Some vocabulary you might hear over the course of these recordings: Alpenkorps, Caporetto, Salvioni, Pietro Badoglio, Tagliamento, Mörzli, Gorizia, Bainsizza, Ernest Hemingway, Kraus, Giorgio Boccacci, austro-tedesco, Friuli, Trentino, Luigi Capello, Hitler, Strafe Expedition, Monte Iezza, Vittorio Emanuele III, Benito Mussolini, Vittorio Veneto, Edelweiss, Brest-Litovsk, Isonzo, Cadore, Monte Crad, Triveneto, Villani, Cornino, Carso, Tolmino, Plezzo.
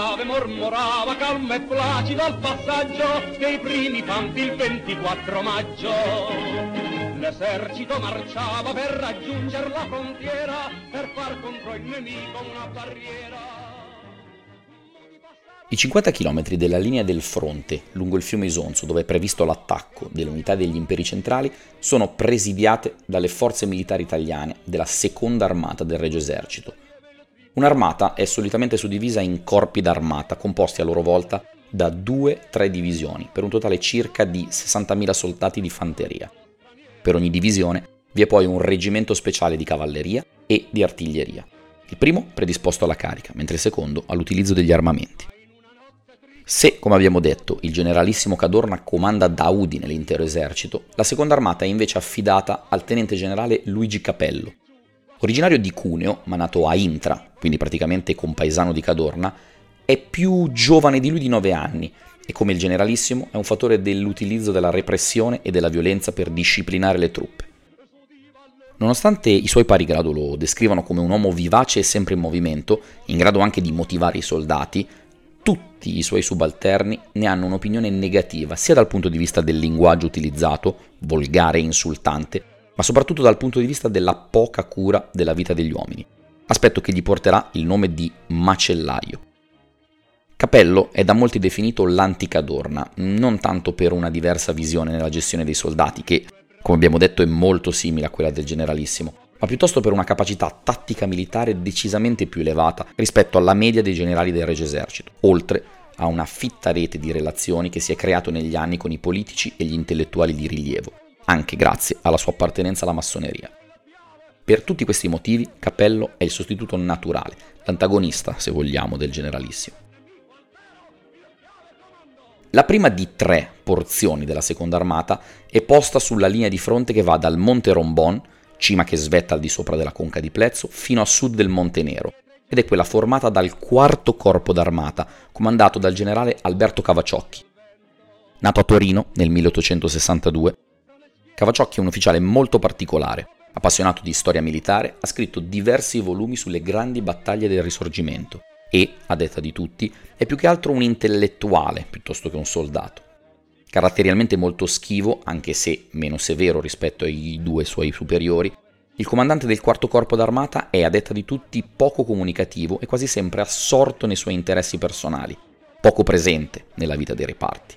Piave mormorava calma e placida al passaggio dei primi tanti il 24 maggio. L'esercito marciava per raggiungere la frontiera, per far contro il nemico una barriera. I 50 km della linea del fronte lungo il fiume Isonzo, dove è previsto l'attacco delle unità degli imperi centrali, sono presidiate dalle forze militari italiane della seconda armata del Regio Esercito. Un'armata è solitamente suddivisa in corpi d'armata, composti a loro volta da 2-3 divisioni, per un totale circa di 60.000 soldati di fanteria. Per ogni divisione vi è poi un reggimento speciale di cavalleria e di artiglieria. Il primo predisposto alla carica, mentre il secondo all'utilizzo degli armamenti. Se, come abbiamo detto, il generalissimo Cadorna comanda da Udine l'intero esercito, la seconda armata è invece affidata al tenente generale Luigi Capello. Originario di Cuneo, ma nato a Intra, quindi praticamente compaesano di Cadorna, è più giovane di lui di 9 anni e, come il generalissimo, è un fattore dell'utilizzo della repressione e della violenza per disciplinare le truppe. Nonostante i suoi pari grado lo descrivano come un uomo vivace e sempre in movimento, in grado anche di motivare i soldati, tutti i suoi subalterni ne hanno un'opinione negativa, sia dal punto di vista del linguaggio utilizzato, volgare e insultante, ma soprattutto dal punto di vista della poca cura della vita degli uomini, aspetto che gli porterà il nome di macellaio. Capello è da molti definito l'anticadorna, non tanto per una diversa visione nella gestione dei soldati, che, come abbiamo detto, è molto simile a quella del generalissimo, ma piuttosto per una capacità tattica militare decisamente più elevata rispetto alla media dei generali del Regio Esercito, oltre a una fitta rete di relazioni che si è creato negli anni con i politici e gli intellettuali di rilievo, anche grazie alla sua appartenenza alla massoneria. Per tutti questi motivi, Capello è il sostituto naturale, l'antagonista, se vogliamo, del generalissimo. La prima di 3 porzioni della seconda armata è posta sulla linea di fronte che va dal Monte Rombon, cima che svetta al di sopra della conca di Plezzo, fino a sud del Monte Nero, ed è quella formata dal 4° corpo d'armata, comandato dal generale Alberto Cavaciocchi. Nato a Torino nel 1862, Cavaciocchi è un ufficiale molto particolare, appassionato di storia militare, ha scritto diversi volumi sulle grandi battaglie del Risorgimento e, a detta di tutti, è più che altro un intellettuale piuttosto che un soldato. Caratterialmente molto schivo, anche se meno severo rispetto ai 2 suoi superiori, il comandante del 4° corpo d'armata è, a detta di tutti, poco comunicativo e quasi sempre assorto nei suoi interessi personali, poco presente nella vita dei reparti.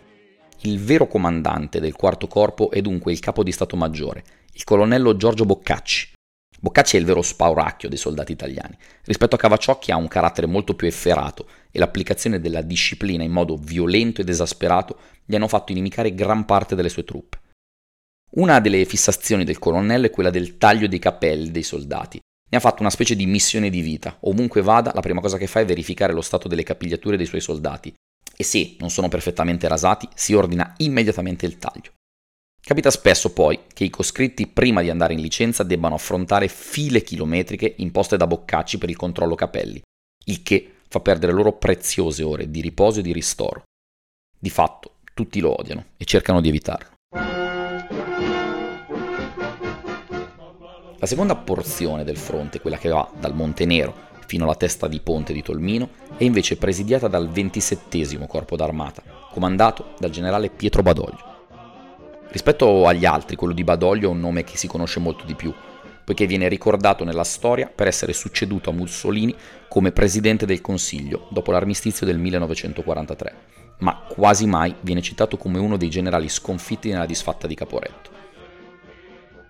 Il vero comandante del 4° corpo è dunque il capo di Stato Maggiore, il colonnello Giorgio Boccacci. Boccacci è il vero spauracchio dei soldati italiani. Rispetto a Cavaciocchi ha un carattere molto più efferato e l'applicazione della disciplina in modo violento ed esasperato gli hanno fatto inimicare gran parte delle sue truppe. Una delle fissazioni del colonnello è quella del taglio dei capelli dei soldati. Ne ha fatto una specie di missione di vita. Ovunque vada, la prima cosa che fa è verificare lo stato delle capigliature dei suoi soldati e se non sono perfettamente rasati, si ordina immediatamente il taglio. Capita spesso poi che i coscritti prima di andare in licenza debbano affrontare file chilometriche imposte da Boccacci per il controllo capelli, il che fa perdere loro preziose ore di riposo e di ristoro. Di fatto, tutti lo odiano e cercano di evitarlo. La seconda porzione del fronte, quella che va dal Monte Nero fino alla testa di ponte di Tolmino, è invece presidiata dal 27° corpo d'armata, comandato dal generale Pietro Badoglio. Rispetto agli altri, quello di Badoglio è un nome che si conosce molto di più, poiché viene ricordato nella storia per essere succeduto a Mussolini come presidente del Consiglio dopo l'armistizio del 1943, ma quasi mai viene citato come uno dei generali sconfitti nella disfatta di Caporetto.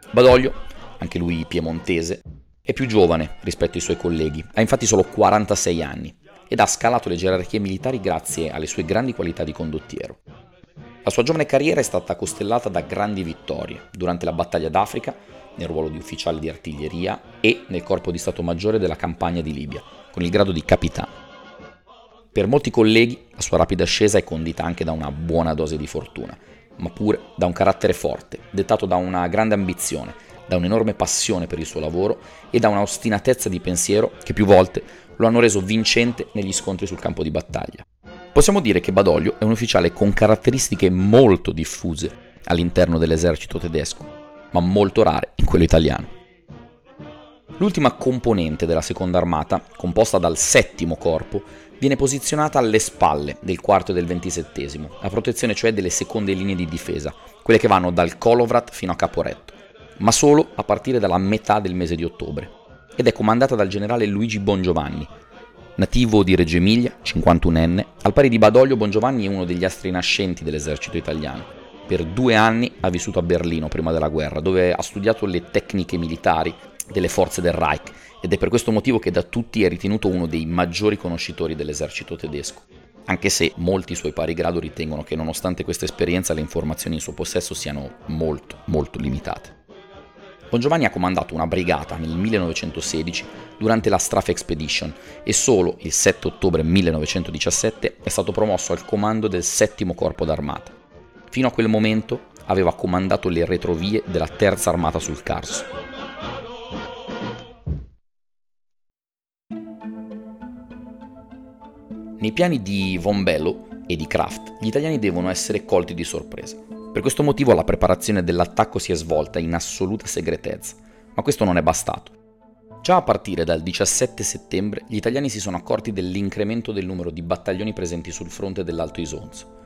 Badoglio, anche lui piemontese, è più giovane rispetto ai suoi colleghi, ha infatti solo 46 anni ed ha scalato le gerarchie militari grazie alle sue grandi qualità di condottiero. La sua giovane carriera è stata costellata da grandi vittorie, durante la battaglia d'Africa, nel ruolo di ufficiale di artiglieria e nel corpo di Stato Maggiore della campagna di Libia, con il grado di capitano. Per molti colleghi la sua rapida ascesa è condita anche da una buona dose di fortuna, ma pure da un carattere forte, dettato da una grande ambizione, da un'enorme passione per il suo lavoro e da una ostinatezza di pensiero che più volte lo hanno reso vincente negli scontri sul campo di battaglia. Possiamo dire che Badoglio è un ufficiale con caratteristiche molto diffuse all'interno dell'esercito tedesco, ma molto rare in quello italiano. L'ultima componente della seconda armata, composta dal 7° corpo, viene posizionata alle spalle del IV e del XXVII, a protezione cioè delle seconde linee di difesa, quelle che vanno dal Kolovrat fino a Caporetto, ma solo a partire dalla metà del mese di ottobre, ed è comandata dal generale Luigi Bongiovanni, nativo di Reggio Emilia, 51enne, al pari di Badoglio. Bongiovanni è uno degli astri nascenti dell'esercito italiano. Per 2 anni ha vissuto a Berlino prima della guerra, dove ha studiato le tecniche militari delle forze del Reich, ed è per questo motivo che da tutti è ritenuto uno dei maggiori conoscitori dell'esercito tedesco, anche se molti suoi pari grado ritengono che nonostante questa esperienza le informazioni in suo possesso siano molto, molto limitate. Bongiovanni ha comandato una brigata nel 1916 durante la Strafe Expedition e solo il 7 ottobre 1917 è stato promosso al comando del 7° Corpo d'Armata. Fino a quel momento aveva comandato le retrovie della Terza Armata sul Carso. Nei piani di Von Bello e di Kraft, gli italiani devono essere colti di sorpresa. Per questo motivo la preparazione dell'attacco si è svolta in assoluta segretezza, ma questo non è bastato. Già a partire dal 17 settembre gli italiani si sono accorti dell'incremento del numero di battaglioni presenti sul fronte dell'Alto Isonzo.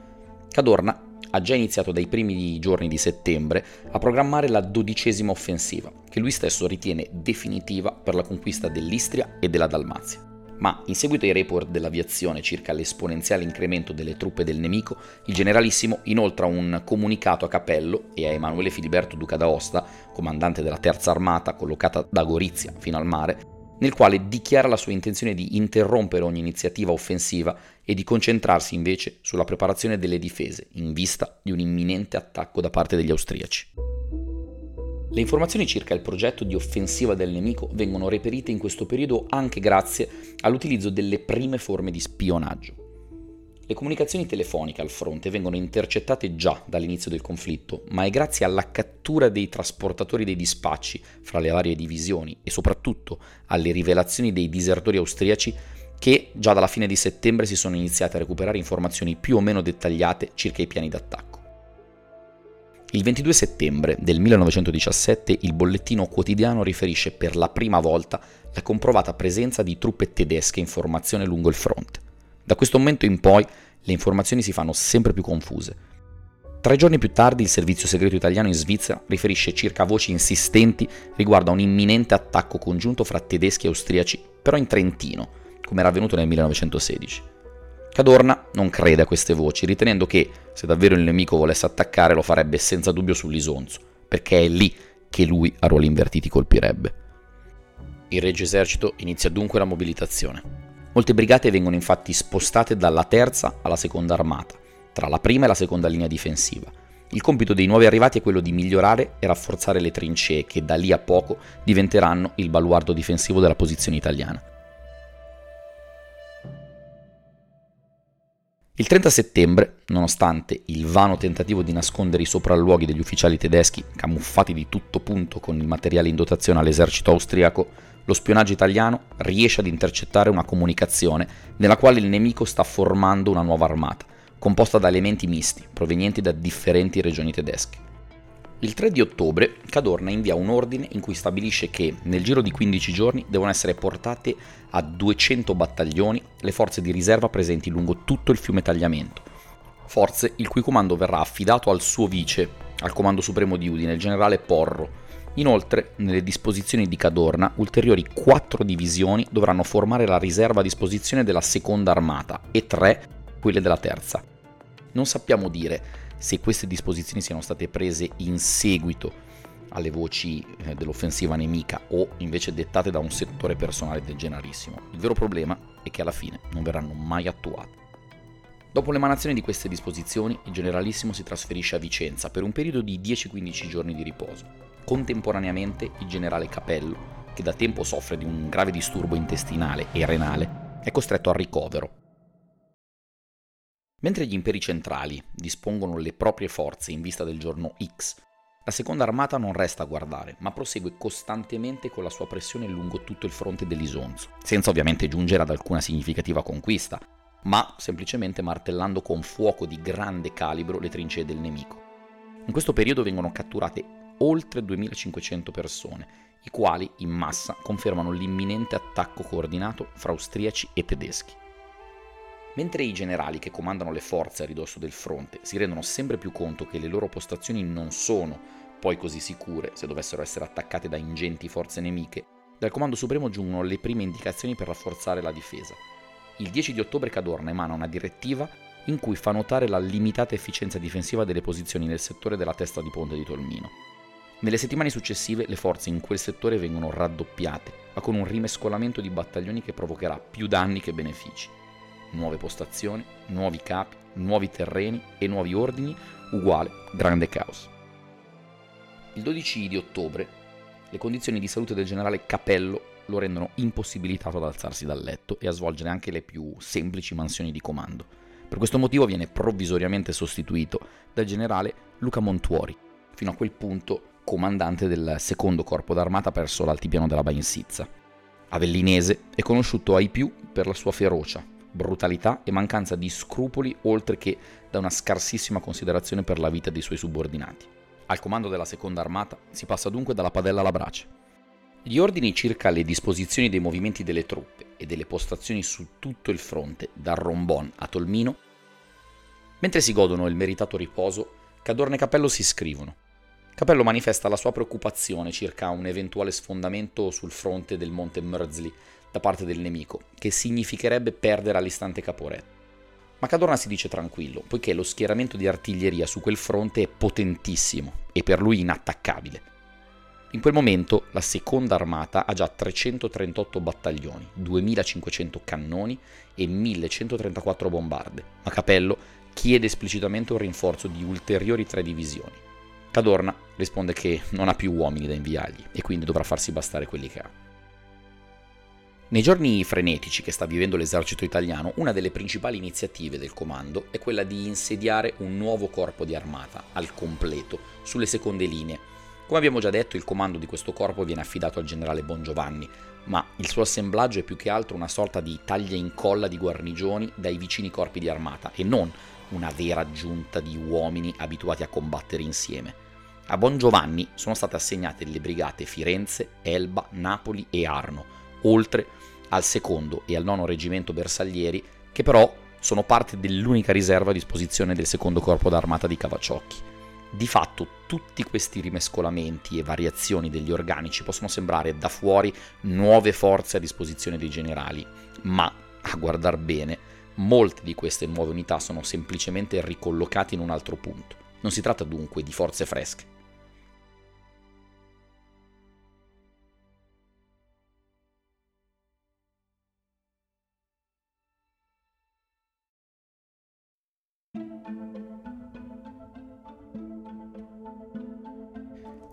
Cadorna ha già iniziato dai primi giorni di settembre a programmare la 12ª offensiva, che lui stesso ritiene definitiva per la conquista dell'Istria e della Dalmazia. Ma in seguito ai report dell'aviazione circa l'esponenziale incremento delle truppe del nemico, il generalissimo inoltra un comunicato a Capello e a Emanuele Filiberto Duca d'Aosta, comandante della Terza Armata collocata da Gorizia fino al mare, nel quale dichiara la sua intenzione di interrompere ogni iniziativa offensiva e di concentrarsi invece sulla preparazione delle difese in vista di un imminente attacco da parte degli austriaci. Le informazioni circa il progetto di offensiva del nemico vengono reperite in questo periodo anche grazie all'utilizzo delle prime forme di spionaggio. Le comunicazioni telefoniche al fronte vengono intercettate già dall'inizio del conflitto, ma è grazie alla cattura dei trasportatori dei dispacci fra le varie divisioni e soprattutto alle rivelazioni dei disertori austriaci che già dalla fine di settembre si sono iniziate a recuperare informazioni più o meno dettagliate circa i piani d'attacco. Il 22 settembre del 1917 il bollettino quotidiano riferisce per la prima volta la comprovata presenza di truppe tedesche in formazione lungo il fronte. Da questo momento in poi le informazioni si fanno sempre più confuse. 3 giorni più tardi il servizio segreto italiano in Svizzera riferisce circa voci insistenti riguardo a un imminente attacco congiunto fra tedeschi e austriaci, però in Trentino, come era avvenuto nel 1916. Cadorna non crede a queste voci, ritenendo che, se davvero il nemico volesse attaccare, lo farebbe senza dubbio sull'Isonzo, perché è lì che lui a ruoli invertiti colpirebbe. Il Regio Esercito inizia dunque la mobilitazione. Molte brigate vengono infatti spostate dalla terza alla seconda armata, tra la prima e la seconda linea difensiva. Il compito dei nuovi arrivati è quello di migliorare e rafforzare le trincee che da lì a poco diventeranno il baluardo difensivo della posizione italiana. Il 30 settembre, nonostante il vano tentativo di nascondere i sopralluoghi degli ufficiali tedeschi, camuffati di tutto punto con il materiale in dotazione all'esercito austriaco, lo spionaggio italiano riesce ad intercettare una comunicazione nella quale il nemico sta formando una nuova armata, composta da elementi misti, provenienti da differenti regioni tedesche. Il 3 di ottobre Cadorna invia un ordine in cui stabilisce che nel giro di 15 giorni devono essere portate a 200 battaglioni le forze di riserva presenti lungo tutto il fiume Tagliamento, forze il cui comando verrà affidato al suo vice, al Comando Supremo di Udine, il generale Porro. Inoltre, nelle disposizioni di Cadorna, ulteriori 4 divisioni dovranno formare la riserva a disposizione della seconda armata e 3 quelle della terza. Non sappiamo dire se queste disposizioni siano state prese in seguito alle voci dell'offensiva nemica o invece dettate da un settore personale del generalissimo. Il vero problema è che alla fine non verranno mai attuate. Dopo l'emanazione di queste disposizioni, il generalissimo si trasferisce a Vicenza per un periodo di 10-15 giorni di riposo. Contemporaneamente il generale Capello, che da tempo soffre di un grave disturbo intestinale e renale, è costretto al ricovero. Mentre gli imperi centrali dispongono le proprie forze in vista del giorno X, la seconda armata non resta a guardare, ma prosegue costantemente con la sua pressione lungo tutto il fronte dell'Isonzo, senza ovviamente giungere ad alcuna significativa conquista, ma semplicemente martellando con fuoco di grande calibro le trincee del nemico. In questo periodo vengono catturate oltre 2500 persone, i quali in massa confermano l'imminente attacco coordinato fra austriaci e tedeschi. Mentre i generali che comandano le forze a ridosso del fronte si rendono sempre più conto che le loro postazioni non sono poi così sicure se dovessero essere attaccate da ingenti forze nemiche, dal Comando Supremo giungono le prime indicazioni per rafforzare la difesa. Il 10 di ottobre Cadorna emana una direttiva in cui fa notare la limitata efficienza difensiva delle posizioni nel settore della testa di ponte di Tolmino. Nelle settimane successive le forze in quel settore vengono raddoppiate, ma con un rimescolamento di battaglioni che provocherà più danni che benefici. Nuove postazioni, nuovi capi, nuovi terreni e nuovi ordini, uguale grande caos. Il 12 di ottobre le condizioni di salute del generale Capello lo rendono impossibilitato ad alzarsi dal letto e a svolgere anche le più semplici mansioni di comando. Per questo motivo viene provvisoriamente sostituito dal generale Luca Montuori, fino a quel punto comandante del secondo corpo d'armata presso l'altipiano della Bainsizza. Avellinese è conosciuto ai più per la sua ferocia, brutalità e mancanza di scrupoli, oltre che da una scarsissima considerazione per la vita dei suoi subordinati. Al comando della seconda armata si passa dunque dalla padella alla brace. Gli ordini circa le disposizioni dei movimenti delle truppe e delle postazioni su tutto il fronte, dal Rombon a Tolmino, mentre si godono il meritato riposo, Cadorna e Capello si scrivono. Capello manifesta la sua preoccupazione circa un eventuale sfondamento sul fronte del monte Mörzli da parte del nemico, che significherebbe perdere all'istante Caporetto. Ma Cadorna si dice tranquillo, poiché lo schieramento di artiglieria su quel fronte è potentissimo e per lui inattaccabile. In quel momento la seconda armata ha già 338 battaglioni, 2500 cannoni e 1134 bombarde, ma Capello chiede esplicitamente un rinforzo di ulteriori 3 divisioni. Cadorna risponde che non ha più uomini da inviargli e quindi dovrà farsi bastare quelli che ha. Nei giorni frenetici che sta vivendo l'esercito italiano, una delle principali iniziative del comando è quella di insediare un nuovo corpo di armata, al completo, sulle seconde linee. Come abbiamo già detto, il comando di questo corpo viene affidato al generale Bongiovanni, ma il suo assemblaggio è più che altro una sorta di taglia e incolla di guarnigioni dai vicini corpi di armata, e non una vera aggiunta di uomini abituati a combattere insieme. A Bongiovanni sono state assegnate le brigate Firenze, Elba, Napoli e Arno, oltre al 2° e al 9° reggimento bersaglieri, che però sono parte dell'unica riserva a disposizione del 2° corpo d'armata di Cavaciocchi. Di fatto tutti questi rimescolamenti e variazioni degli organici possono sembrare da fuori nuove forze a disposizione dei generali, ma a guardar bene molte di queste nuove unità sono semplicemente ricollocate in un altro punto. Non si tratta dunque di forze fresche.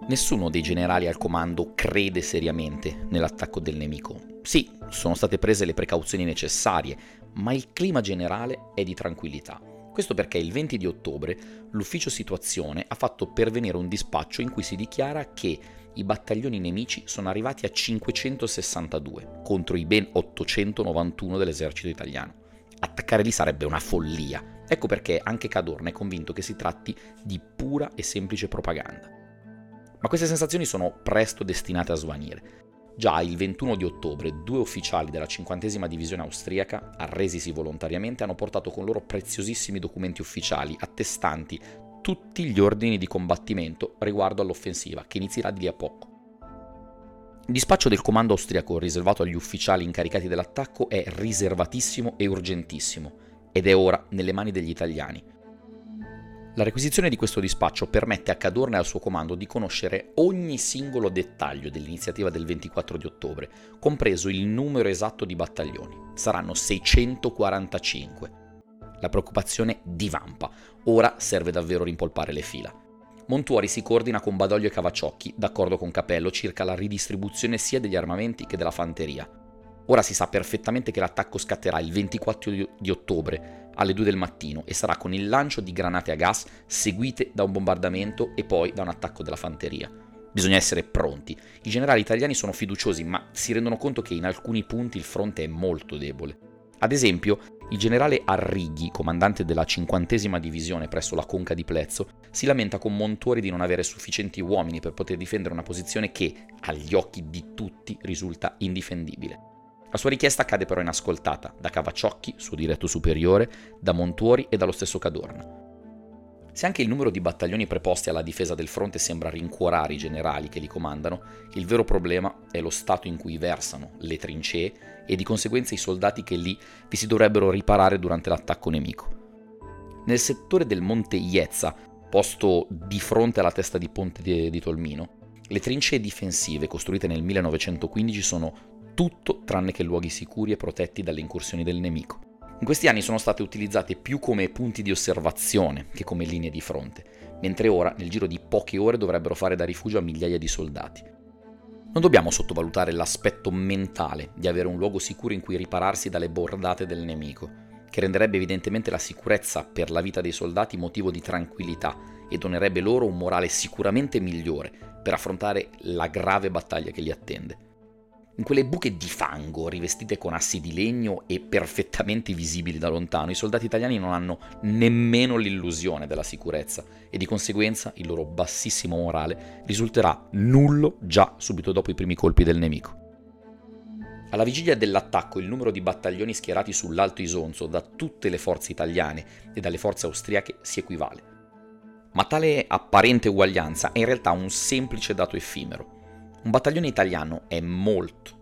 Nessuno dei generali al comando crede seriamente nell'attacco del nemico. Sì, sono state prese le precauzioni necessarie, ma il clima generale è di tranquillità. Questo perché il 20 di ottobre l'ufficio situazione ha fatto pervenire un dispaccio in cui si dichiara che i battaglioni nemici sono arrivati a 562 contro i ben 891 dell'esercito italiano. Attaccare lì sarebbe una follia. Ecco perché anche Cadorna è convinto che si tratti di pura e semplice propaganda. Ma queste sensazioni sono presto destinate a svanire. Già il 21 di ottobre 2 ufficiali della 50esima divisione austriaca, arresisi volontariamente, hanno portato con loro preziosissimi documenti ufficiali attestanti tutti gli ordini di combattimento riguardo all'offensiva, che inizierà di lì a poco. Il dispaccio del comando austriaco riservato agli ufficiali incaricati dell'attacco è riservatissimo e urgentissimo, ed è ora nelle mani degli italiani. La requisizione di questo dispaccio permette a Cadorna e al suo comando di conoscere ogni singolo dettaglio dell'iniziativa del 24 di ottobre, compreso il numero esatto di battaglioni. Saranno 645. La preoccupazione divampa. Ora serve davvero rimpolpare le fila. Montuori si coordina con Badoglio e Cavaciocchi, d'accordo con Capello, circa la ridistribuzione sia degli armamenti che della fanteria. Ora si sa perfettamente che l'attacco scatterà il 24 di ottobre alle 2 del mattino e sarà con il lancio di granate a gas seguite da un bombardamento e poi da un attacco della fanteria. Bisogna essere pronti. I generali italiani sono fiduciosi, ma si rendono conto che in alcuni punti il fronte è molto debole. Ad esempio, il generale Arrighi, comandante della 50esima divisione presso la conca di Plezzo, si lamenta con Montuori di non avere sufficienti uomini per poter difendere una posizione che, agli occhi di tutti, risulta indifendibile. La sua richiesta cadde però inascoltata da Cavaciocchi, suo diretto superiore, da Montuori e dallo stesso Cadorna. Se anche il numero di battaglioni preposti alla difesa del fronte sembra rincuorare i generali che li comandano, il vero problema è lo stato in cui versano le trincee e di conseguenza i soldati che lì vi si dovrebbero riparare durante l'attacco nemico. Nel settore del Monte Iezza, posto di fronte alla testa di ponte di Tolmino, le trincee difensive costruite nel 1915 sono tutto tranne che luoghi sicuri e protetti dalle incursioni del nemico. In questi anni sono state utilizzate più come punti di osservazione che come linee di fronte, mentre ora, nel giro di poche ore, dovrebbero fare da rifugio a migliaia di soldati. Non dobbiamo sottovalutare l'aspetto mentale di avere un luogo sicuro in cui ripararsi dalle bordate del nemico, che renderebbe evidentemente la sicurezza per la vita dei soldati motivo di tranquillità e donerebbe loro un morale sicuramente migliore per affrontare la grave battaglia che li attende. In quelle buche di fango, rivestite con assi di legno e perfettamente visibili da lontano, i soldati italiani non hanno nemmeno l'illusione della sicurezza e di conseguenza il loro bassissimo morale risulterà nullo già subito dopo i primi colpi del nemico. Alla vigilia dell'attacco, il numero di battaglioni schierati sull'Alto Isonzo da tutte le forze italiane e dalle forze austriache si equivale. Ma tale apparente uguaglianza è in realtà un semplice dato effimero. Un battaglione italiano è molto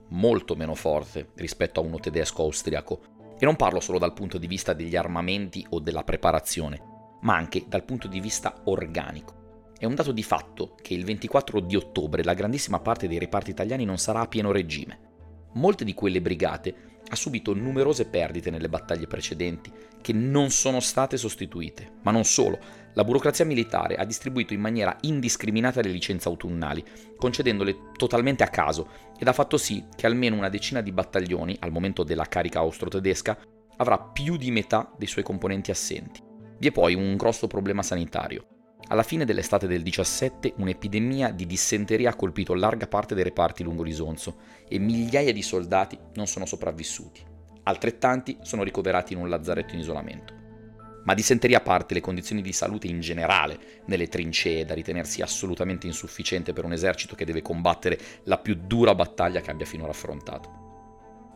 meno forte rispetto a uno tedesco o austriaco, e non parlo solo dal punto di vista degli armamenti o della preparazione, ma anche dal punto di vista organico. È un dato di fatto che il 24 di ottobre la grandissima parte dei reparti italiani non sarà a pieno regime. Molte di quelle brigate ha subito numerose perdite nelle battaglie precedenti, che non sono state sostituite. Ma non solo, la burocrazia militare ha distribuito in maniera indiscriminata le licenze autunnali, concedendole totalmente a caso, ed ha fatto sì che almeno una decina di battaglioni, al momento della carica austro-tedesca, avrà più di metà dei suoi componenti assenti. Vi è poi un grosso problema sanitario. Alla fine dell'estate del 17 un'epidemia di dissenteria ha colpito larga parte dei reparti lungo l'Isonzo e migliaia di soldati non sono sopravvissuti. Altrettanti sono ricoverati in un lazzaretto in isolamento. Ma dissenteria a parte, le condizioni di salute in generale nelle trincee da ritenersi assolutamente insufficiente per un esercito che deve combattere la più dura battaglia che abbia finora affrontato.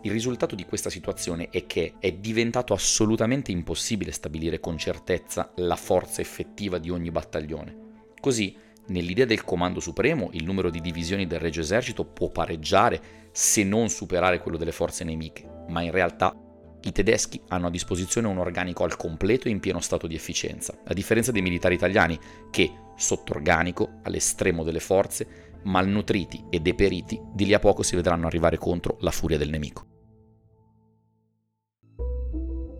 Il risultato di questa situazione è che è diventato assolutamente impossibile stabilire con certezza la forza effettiva di ogni battaglione. Così, nell'idea del Comando Supremo, il numero di divisioni del Regio Esercito può pareggiare se non superare quello delle forze nemiche, ma in realtà i tedeschi hanno a disposizione un organico al completo e in pieno stato di efficienza, a differenza dei militari italiani che, sottorganico, all'estremo delle forze, malnutriti e deperiti, di lì a poco si vedranno arrivare contro la furia del nemico.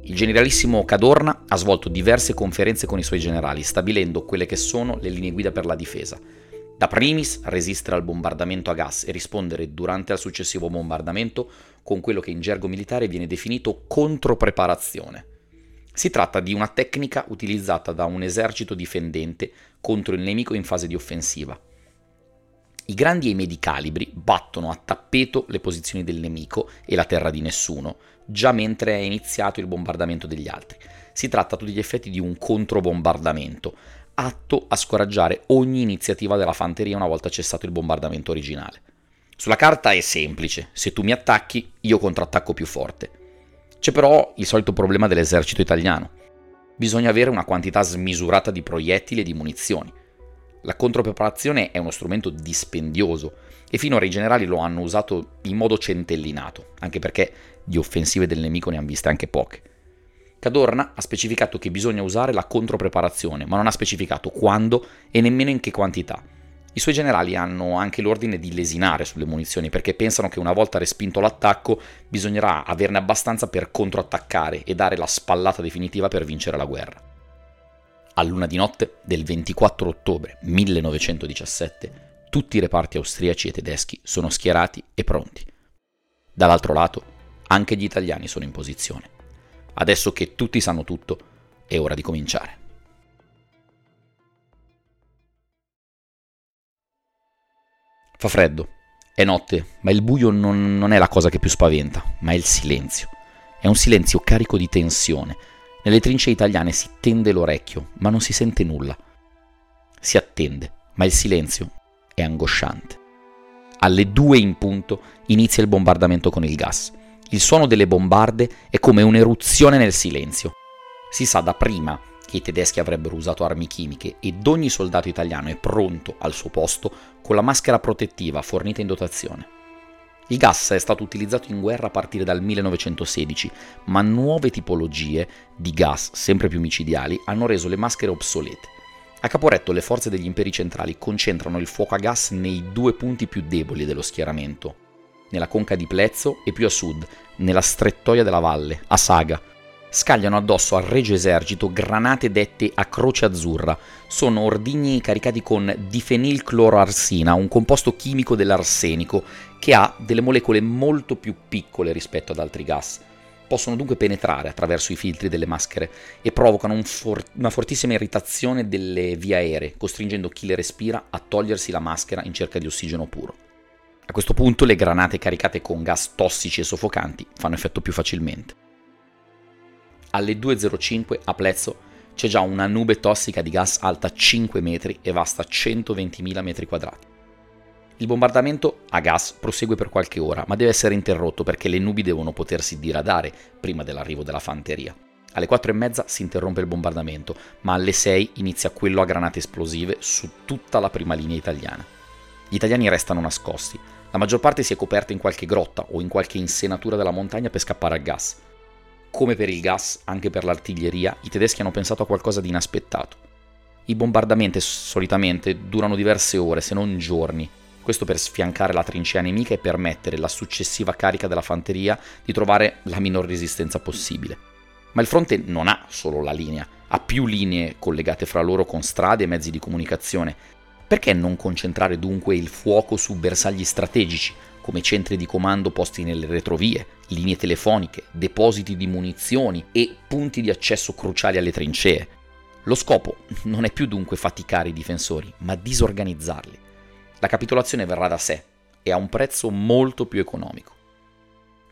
Il generalissimo Cadorna ha svolto diverse conferenze con i suoi generali, stabilendo quelle che sono le linee guida per la difesa. Da primis, resistere al bombardamento a gas e rispondere durante al successivo bombardamento con quello che in gergo militare viene definito contropreparazione. Si tratta di una tecnica utilizzata da un esercito difendente contro il nemico in fase di offensiva. I grandi e i medi calibri battono a tappeto le posizioni del nemico e la terra di nessuno, già mentre è iniziato il bombardamento degli altri. Si tratta a tutti gli effetti di un controbombardamento, atto a scoraggiare ogni iniziativa della fanteria una volta cessato il bombardamento originale. Sulla carta è semplice, se tu mi attacchi, io contrattacco più forte. C'è però il solito problema dell'esercito italiano. Bisogna avere una quantità smisurata di proiettili e di munizioni. La contropreparazione è uno strumento dispendioso e finora i generali lo hanno usato in modo centellinato, anche perché di offensive del nemico ne hanno viste anche poche. Cadorna ha specificato che bisogna usare la contropreparazione, ma non ha specificato quando e nemmeno in che quantità. I suoi generali hanno anche l'ordine di lesinare sulle munizioni perché pensano che una volta respinto l'attacco bisognerà averne abbastanza per controattaccare e dare la spallata definitiva per vincere la guerra. All'una di notte del 24 ottobre 1917 tutti i reparti austriaci e tedeschi sono schierati e pronti. Dall'altro lato anche gli italiani sono in posizione. Adesso che tutti sanno tutto è ora di cominciare. Fa freddo, è notte, ma il buio non è la cosa che più spaventa, ma è il silenzio. È un silenzio carico di tensione. Nelle trincee italiane si tende l'orecchio, ma non si sente nulla. Si attende, ma il silenzio è angosciante. Alle 2 in punto inizia il bombardamento con il gas. Il suono delle bombarde è come un'eruzione nel silenzio. Si sa da prima che i tedeschi avrebbero usato armi chimiche ed ogni soldato italiano è pronto al suo posto con la maschera protettiva fornita in dotazione. Il gas è stato utilizzato in guerra a partire dal 1916, ma nuove tipologie di gas, sempre più micidiali, hanno reso le maschere obsolete. A Caporetto le forze degli imperi centrali concentrano il fuoco a gas nei due punti più deboli dello schieramento, nella conca di Plezzo e più a sud, nella strettoia della valle, a Saga. Scagliano addosso al regio esercito granate dette a croce azzurra. Sono ordigni caricati con difenilcloroarsina, un composto chimico dell'arsenico che ha delle molecole molto più piccole rispetto ad altri gas. Possono dunque penetrare attraverso i filtri delle maschere e provocano una fortissima irritazione delle vie aeree, costringendo chi le respira a togliersi la maschera in cerca di ossigeno puro. A questo punto le granate caricate con gas tossici e soffocanti fanno effetto più facilmente. Alle 2.05 a Plezzo c'è già una nube tossica di gas alta 5 metri e vasta 120.000 metri quadrati. Il bombardamento a gas prosegue per qualche ora, ma deve essere interrotto perché le nubi devono potersi diradare prima dell'arrivo della fanteria. Alle 4.30 si interrompe il bombardamento, ma alle 6 inizia quello a granate esplosive su tutta la prima linea italiana. Gli italiani restano nascosti. La maggior parte si è coperta in qualche grotta o in qualche insenatura della montagna per scappare al gas. Come per il gas, anche per l'artiglieria, i tedeschi hanno pensato a qualcosa di inaspettato. I bombardamenti solitamente durano diverse ore, se non giorni, questo per sfiancare la trincea nemica e permettere alla successiva carica della fanteria di trovare la minor resistenza possibile. Ma il fronte non ha solo la linea, ha più linee collegate fra loro con strade e mezzi di comunicazione. Perché non concentrare dunque il fuoco su bersagli strategici, come centri di comando posti nelle retrovie, linee telefoniche, depositi di munizioni e punti di accesso cruciali alle trincee. Lo scopo non è più dunque faticare i difensori, ma disorganizzarli. La capitolazione verrà da sé e a un prezzo molto più economico.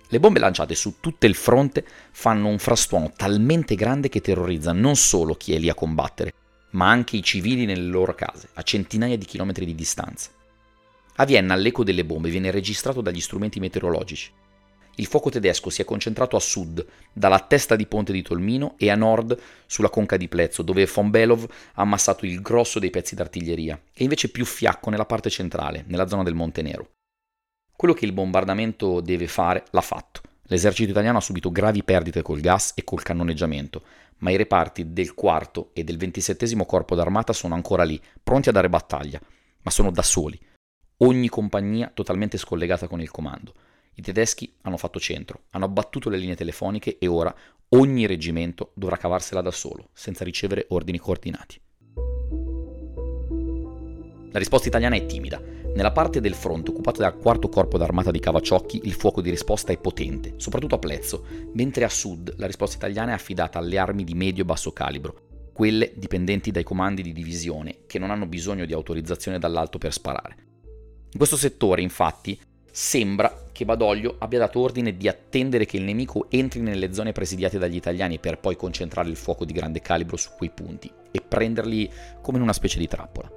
Le bombe lanciate su tutto il fronte fanno un frastuono talmente grande che terrorizza non solo chi è lì a combattere, ma anche i civili nelle loro case, a centinaia di chilometri di distanza. A Vienna l'eco delle bombe viene registrato dagli strumenti meteorologici. Il fuoco tedesco si è concentrato a sud, dalla testa di ponte di Tolmino, e a nord, sulla conca di Plezzo, dove von Belov ha ammassato il grosso dei pezzi d'artiglieria, e invece più fiacco nella parte centrale, nella zona del Monte Nero. Quello che il bombardamento deve fare l'ha fatto. L'esercito italiano ha subito gravi perdite col gas e col cannoneggiamento, ma i reparti del 4° e del 27° corpo d'armata sono ancora lì, pronti a dare battaglia, ma sono da soli. Ogni compagnia totalmente scollegata con il comando. I tedeschi hanno fatto centro, hanno abbattuto le linee telefoniche e ora ogni reggimento dovrà cavarsela da solo, senza ricevere ordini coordinati. La risposta italiana è timida. Nella parte del fronte occupata dal 4° corpo d'armata di Cavaciocchi il fuoco di risposta è potente, soprattutto a Plezzo, mentre a sud la risposta italiana è affidata alle armi di medio e basso calibro, quelle dipendenti dai comandi di divisione che non hanno bisogno di autorizzazione dall'alto per sparare. In questo settore, infatti, sembra che Badoglio abbia dato ordine di attendere che il nemico entri nelle zone presidiate dagli italiani per poi concentrare il fuoco di grande calibro su quei punti e prenderli come in una specie di trappola.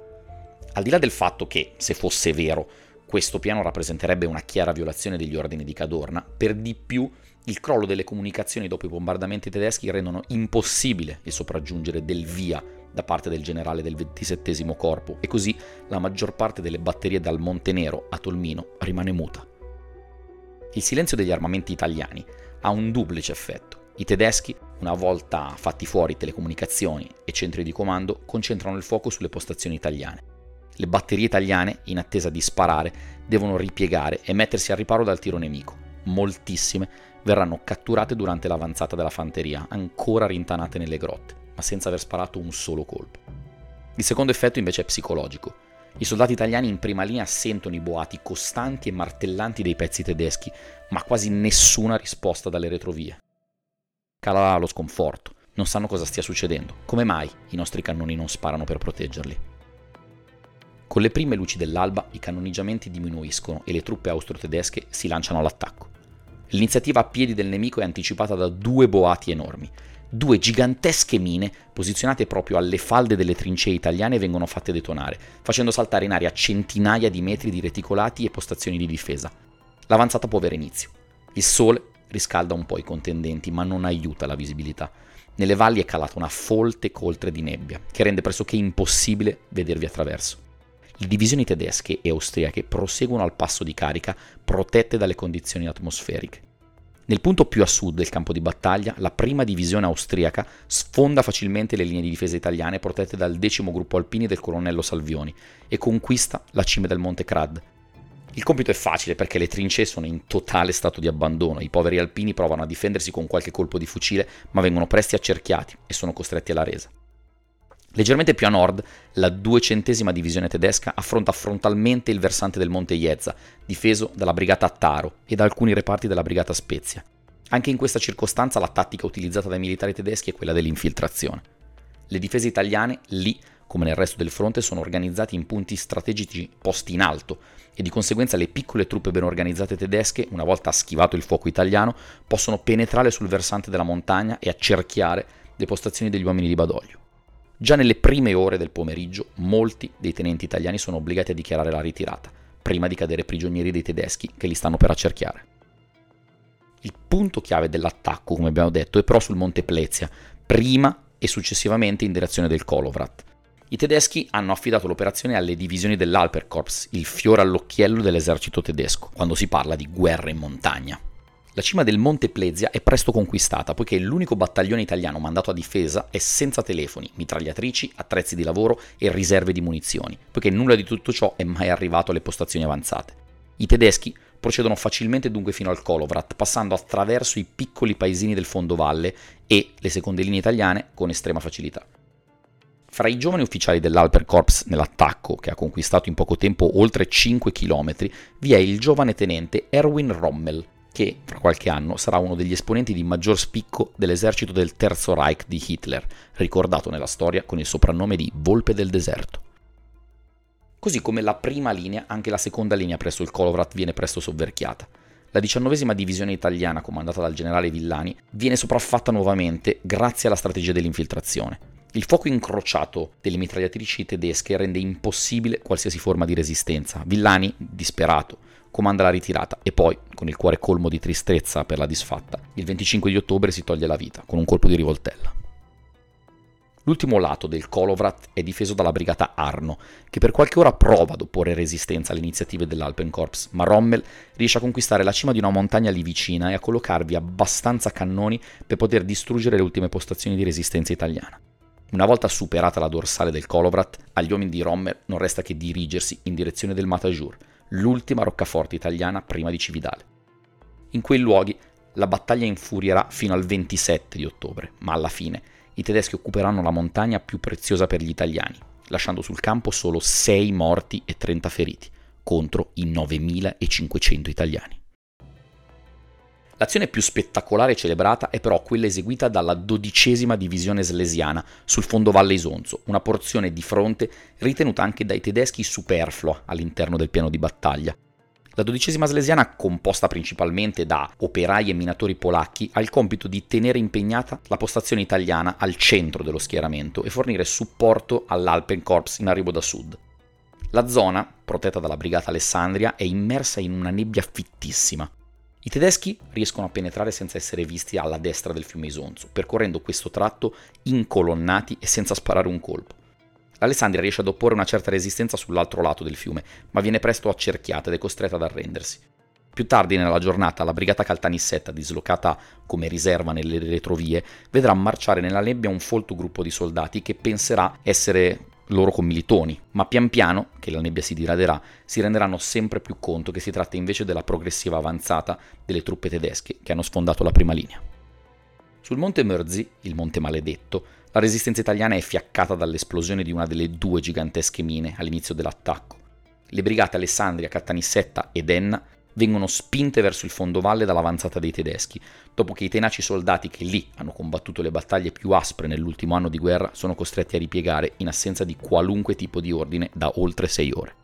Al di là del fatto che, se fosse vero, questo piano rappresenterebbe una chiara violazione degli ordini di Cadorna, per di più il crollo delle comunicazioni dopo i bombardamenti tedeschi rendono impossibile il sopraggiungere del via da parte del generale del 27° corpo e così la maggior parte delle batterie dal Monte Nero a Tolmino rimane muta. Il silenzio degli armamenti italiani ha un duplice effetto. I tedeschi, una volta fatti fuori telecomunicazioni e centri di comando, concentrano il fuoco sulle postazioni italiane. Le batterie italiane, in attesa di sparare, devono ripiegare e mettersi al riparo dal tiro nemico. Moltissime verranno catturate durante l'avanzata della fanteria, ancora rintanate nelle grotte, ma senza aver sparato un solo colpo. Il secondo effetto invece è psicologico. I soldati italiani in prima linea sentono i boati costanti e martellanti dei pezzi tedeschi, ma quasi nessuna risposta dalle retrovie. Cala lo sconforto, non sanno cosa stia succedendo, come mai i nostri cannoni non sparano per proteggerli. Con le prime luci dell'alba i cannoneggiamenti diminuiscono e le truppe austro-tedesche si lanciano all'attacco. L'iniziativa a piedi del nemico è anticipata da due boati enormi. Due gigantesche mine posizionate proprio alle falde delle trincee italiane vengono fatte detonare, facendo saltare in aria centinaia di metri di reticolati e postazioni di difesa. L'avanzata può avere inizio. Il sole riscalda un po' i contendenti, ma non aiuta la visibilità. Nelle valli è calata una folte coltre di nebbia, che rende pressoché impossibile vedervi attraverso. Le divisioni tedesche e austriache proseguono al passo di carica, protette dalle condizioni atmosferiche. Nel punto più a sud del campo di battaglia, la prima divisione austriaca sfonda facilmente le linee di difesa italiane protette dal 10° gruppo alpini del colonnello Salvioni e conquista la cima del Monte Crad. Il compito è facile perché le trincee sono in totale stato di abbandono, i poveri alpini provano a difendersi con qualche colpo di fucile ma vengono presti accerchiati e sono costretti alla resa. Leggermente più a nord, la 200ª divisione tedesca affronta frontalmente il versante del Monte Iezza, difeso dalla brigata Attaro e da alcuni reparti della brigata Spezia. Anche in questa circostanza la tattica utilizzata dai militari tedeschi è quella dell'infiltrazione. Le difese italiane, lì, come nel resto del fronte, sono organizzate in punti strategici posti in alto e di conseguenza le piccole truppe ben organizzate tedesche, una volta schivato il fuoco italiano, possono penetrare sul versante della montagna e accerchiare le postazioni degli uomini di Badoglio. Già nelle prime ore del pomeriggio, molti dei tenenti italiani sono obbligati a dichiarare la ritirata, prima di cadere prigionieri dei tedeschi che li stanno per accerchiare. Il punto chiave dell'attacco, come abbiamo detto, è però sul monte Plezia, prima e successivamente in direzione del Kolovrat. I tedeschi hanno affidato l'operazione alle divisioni dell'Alperkorps, il fiore all'occhiello dell'esercito tedesco, quando si parla di guerra in montagna. La cima del Monte Plezia è presto conquistata, poiché l'unico battaglione italiano mandato a difesa è senza telefoni, mitragliatrici, attrezzi di lavoro e riserve di munizioni, poiché nulla di tutto ciò è mai arrivato alle postazioni avanzate. I tedeschi procedono facilmente dunque fino al Kolovrat, passando attraverso i piccoli paesini del fondovalle e le seconde linee italiane con estrema facilità. Fra i giovani ufficiali dell'Alperkorps nell'attacco, che ha conquistato in poco tempo oltre 5 km, vi è il giovane tenente Erwin Rommel, che fra qualche anno sarà uno degli esponenti di maggior spicco dell'esercito del Terzo Reich di Hitler, ricordato nella storia con il soprannome di Volpe del Deserto. Così come la prima linea, anche la seconda linea presso il Kolovrat viene presto sovverchiata. La 19ª divisione italiana, comandata dal generale Villani, viene sopraffatta nuovamente grazie alla strategia dell'infiltrazione. Il fuoco incrociato delle mitragliatrici tedesche rende impossibile qualsiasi forma di resistenza. Villani, disperato, comanda la ritirata e poi, con il cuore colmo di tristezza per la disfatta, il 25 di ottobre si toglie la vita con un colpo di rivoltella. L'ultimo lato del Kolovrat è difeso dalla brigata Arno, che per qualche ora prova ad opporre resistenza alle iniziative dell'Alpenkorps, ma Rommel riesce a conquistare la cima di una montagna lì vicina e a collocarvi abbastanza cannoni per poter distruggere le ultime postazioni di resistenza italiana. Una volta superata la dorsale del Kolovrat, agli uomini di Rommel non resta che dirigersi in direzione del Matajur, l'ultima roccaforte italiana prima di Cividale. In quei luoghi la battaglia infurierà fino al 27 di ottobre, ma alla fine i tedeschi occuperanno la montagna più preziosa per gli italiani, lasciando sul campo solo 6 morti e 30 feriti, contro i 9.500 italiani. L'azione più spettacolare e celebrata è però quella eseguita dalla 12ª divisione slesiana sul fondovalle Isonzo, una porzione di fronte ritenuta anche dai tedeschi superflua all'interno del piano di battaglia. La 12ª slesiana, composta principalmente da operai e minatori polacchi, ha il compito di tenere impegnata la postazione italiana al centro dello schieramento e fornire supporto all'Alpenkorps in arrivo da sud. La zona, protetta dalla brigata Alessandria, è immersa in una nebbia fittissima. I tedeschi riescono a penetrare senza essere visti alla destra del fiume Isonzo, percorrendo questo tratto incolonnati e senza sparare un colpo. L'Alessandria riesce ad opporre una certa resistenza sull'altro lato del fiume, ma viene presto accerchiata ed è costretta ad arrendersi. Più tardi nella giornata la brigata Caltanissetta, dislocata come riserva nelle retrovie, vedrà marciare nella nebbia un folto gruppo di soldati che penserà essere loro commilitoni, ma pian piano, che la nebbia si diraderà, si renderanno sempre più conto che si tratta invece della progressiva avanzata delle truppe tedesche che hanno sfondato la prima linea. Sul monte Mörzi, il monte maledetto, la resistenza italiana è fiaccata dall'esplosione di una delle 2 gigantesche mine all'inizio dell'attacco. Le brigate Alessandria, Caltanissetta ed Enna vengono spinte verso il fondovalle dall'avanzata dei tedeschi, dopo che i tenaci soldati che lì hanno combattuto le battaglie più aspre nell'ultimo anno di guerra sono costretti a ripiegare in assenza di qualunque tipo di ordine da oltre 6 ore.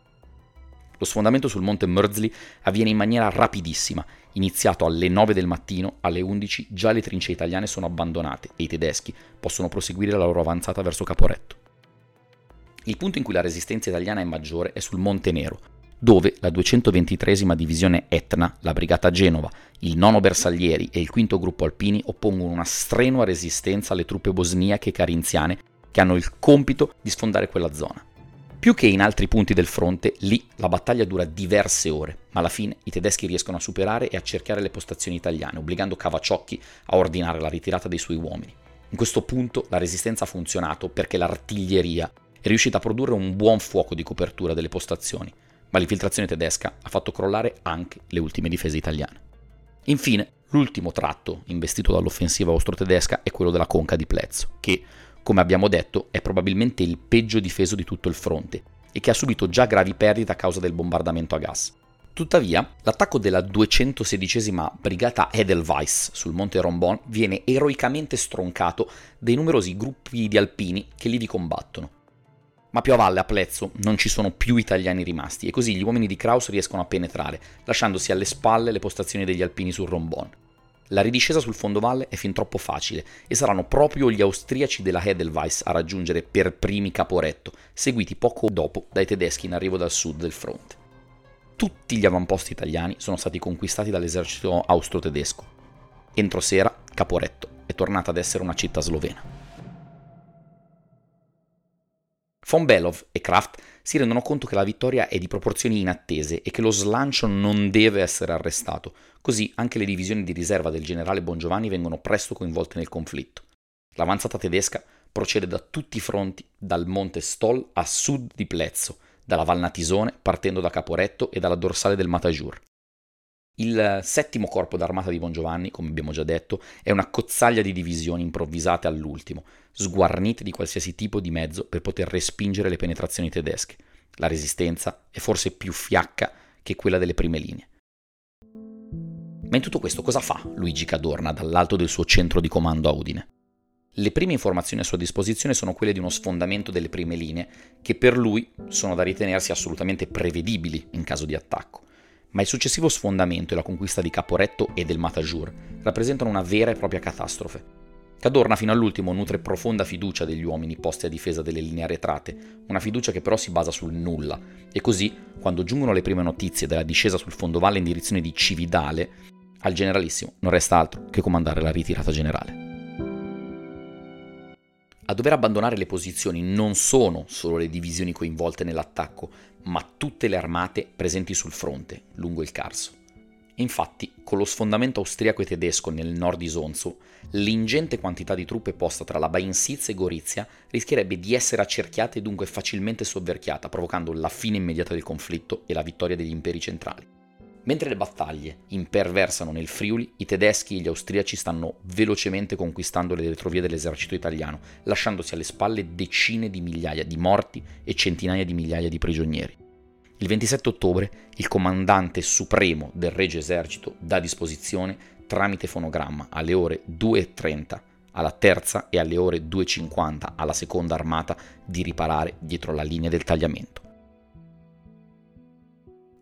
Lo sfondamento sul monte Mörzli avviene in maniera rapidissima, iniziato alle 9 del mattino, alle 11 già le trincee italiane sono abbandonate e i tedeschi possono proseguire la loro avanzata verso Caporetto. Il punto in cui la resistenza italiana è maggiore è sul monte Nero, dove la 223ª divisione Etna, la brigata Genova, Il 9° bersaglieri e il 5° gruppo alpini oppongono una strenua resistenza alle truppe bosniache e carinziane che hanno il compito di sfondare quella zona. Più che in altri punti del fronte, lì la battaglia dura diverse ore, ma alla fine i tedeschi riescono a superare e a cercare le postazioni italiane, obbligando Cavaciocchi a ordinare la ritirata dei suoi uomini. In questo punto la resistenza ha funzionato perché l'artiglieria è riuscita a produrre un buon fuoco di copertura delle postazioni, ma l'infiltrazione tedesca ha fatto crollare anche le ultime difese italiane. Infine, l'ultimo tratto investito dall'offensiva austro-tedesca è quello della conca di Plezzo, che, come abbiamo detto, è probabilmente il peggio difeso di tutto il fronte e che ha subito già gravi perdite a causa del bombardamento a gas. Tuttavia, l'attacco della 216esima brigata Edelweiss sul Monte Rombon viene eroicamente stroncato dai numerosi gruppi di alpini che lì vi combattono. Ma più a valle, a Plezzo, non ci sono più italiani rimasti e così gli uomini di Kraus riescono a penetrare, lasciandosi alle spalle le postazioni degli alpini sul Rombon. La ridiscesa sul fondovalle è fin troppo facile e saranno proprio gli austriaci della Edelweiss a raggiungere per primi Caporetto, seguiti poco dopo dai tedeschi in arrivo dal sud del fronte. Tutti gli avamposti italiani sono stati conquistati dall'esercito austro-tedesco. Entro sera Caporetto è tornata ad essere una città slovena. Von Belov e Kraft si rendono conto che la vittoria è di proporzioni inattese e che lo slancio non deve essere arrestato, così anche le divisioni di riserva del generale Bongiovanni vengono presto coinvolte nel conflitto. L'avanzata tedesca procede da tutti i fronti, dal monte Stoll a sud di Plezzo, dalla Val Natisone partendo da Caporetto e dalla dorsale del Matajur. Il 7° corpo d'armata di Bongiovanni, come abbiamo già detto, è una cozzaglia di divisioni improvvisate all'ultimo, sguarnite di qualsiasi tipo di mezzo per poter respingere le penetrazioni tedesche. La resistenza è forse più fiacca che quella delle prime linee. Ma in tutto questo cosa fa Luigi Cadorna dall'alto del suo centro di comando a Udine? Le prime informazioni a sua disposizione sono quelle di uno sfondamento delle prime linee, che per lui sono da ritenersi assolutamente prevedibili in caso di attacco. Ma il successivo sfondamento e la conquista di Caporetto e del Matajur rappresentano una vera e propria catastrofe. Cadorna fino all'ultimo nutre profonda fiducia degli uomini posti a difesa delle linee arretrate, una fiducia che però si basa sul nulla, e così, quando giungono le prime notizie della discesa sul fondovalle in direzione di Cividale, al generalissimo non resta altro che comandare la ritirata generale. A dover abbandonare le posizioni non sono solo le divisioni coinvolte nell'attacco, ma tutte le armate presenti sul fronte, lungo il Carso. Infatti, con lo sfondamento austriaco e tedesco nel nord Isonzo, l'ingente quantità di truppe posta tra la Bainsizza e Gorizia rischierebbe di essere accerchiata e dunque facilmente sovverchiata, provocando la fine immediata del conflitto e la vittoria degli imperi centrali. Mentre le battaglie imperversano nel Friuli, i tedeschi e gli austriaci stanno velocemente conquistando le retrovie dell'esercito italiano, lasciandosi alle spalle decine di migliaia di morti e centinaia di migliaia di prigionieri. Il 27 ottobre il comandante supremo del Regio Esercito dà disposizione tramite fonogramma alle ore 2:30 alla terza e alle ore 2:50 alla seconda armata di riparare dietro la linea del Tagliamento.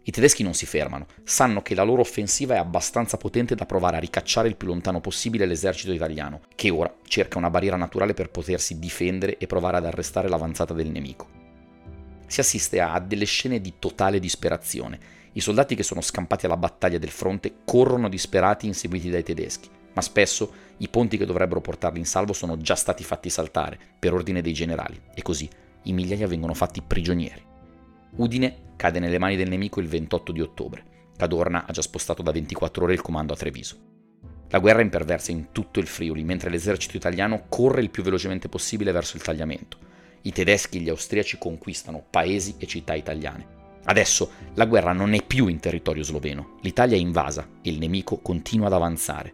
I tedeschi non si fermano, sanno che la loro offensiva è abbastanza potente da provare a ricacciare il più lontano possibile l'esercito italiano, che ora cerca una barriera naturale per potersi difendere e provare ad arrestare l'avanzata del nemico. Si assiste a delle scene di totale disperazione. I soldati che sono scampati alla battaglia del fronte corrono disperati inseguiti dai tedeschi, ma spesso i ponti che dovrebbero portarli in salvo sono già stati fatti saltare per ordine dei generali, e così i migliaia vengono fatti prigionieri. Udine cade nelle mani del nemico il 28 di ottobre. Cadorna ha già spostato da 24 ore il comando a Treviso. La guerra imperversa in tutto il Friuli, mentre l'esercito italiano corre il più velocemente possibile verso il Tagliamento. I tedeschi e gli austriaci conquistano paesi e città italiane. Adesso la guerra non è più in territorio sloveno, l'Italia è invasa e il nemico continua ad avanzare.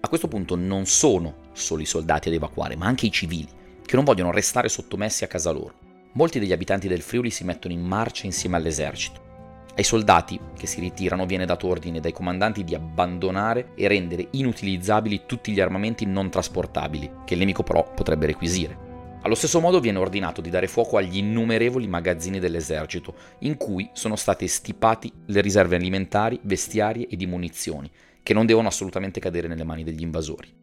A questo punto non sono solo i soldati ad evacuare, ma anche i civili, che non vogliono restare sottomessi a casa loro. Molti degli abitanti del Friuli si mettono in marcia insieme all'esercito. Ai soldati che si ritirano viene dato ordine dai comandanti di abbandonare e rendere inutilizzabili tutti gli armamenti non trasportabili, che il nemico però potrebbe requisire. Allo stesso modo viene ordinato di dare fuoco agli innumerevoli magazzini dell'esercito, in cui sono state stipati le riserve alimentari, vestiarie e di munizioni, che non devono assolutamente cadere nelle mani degli invasori.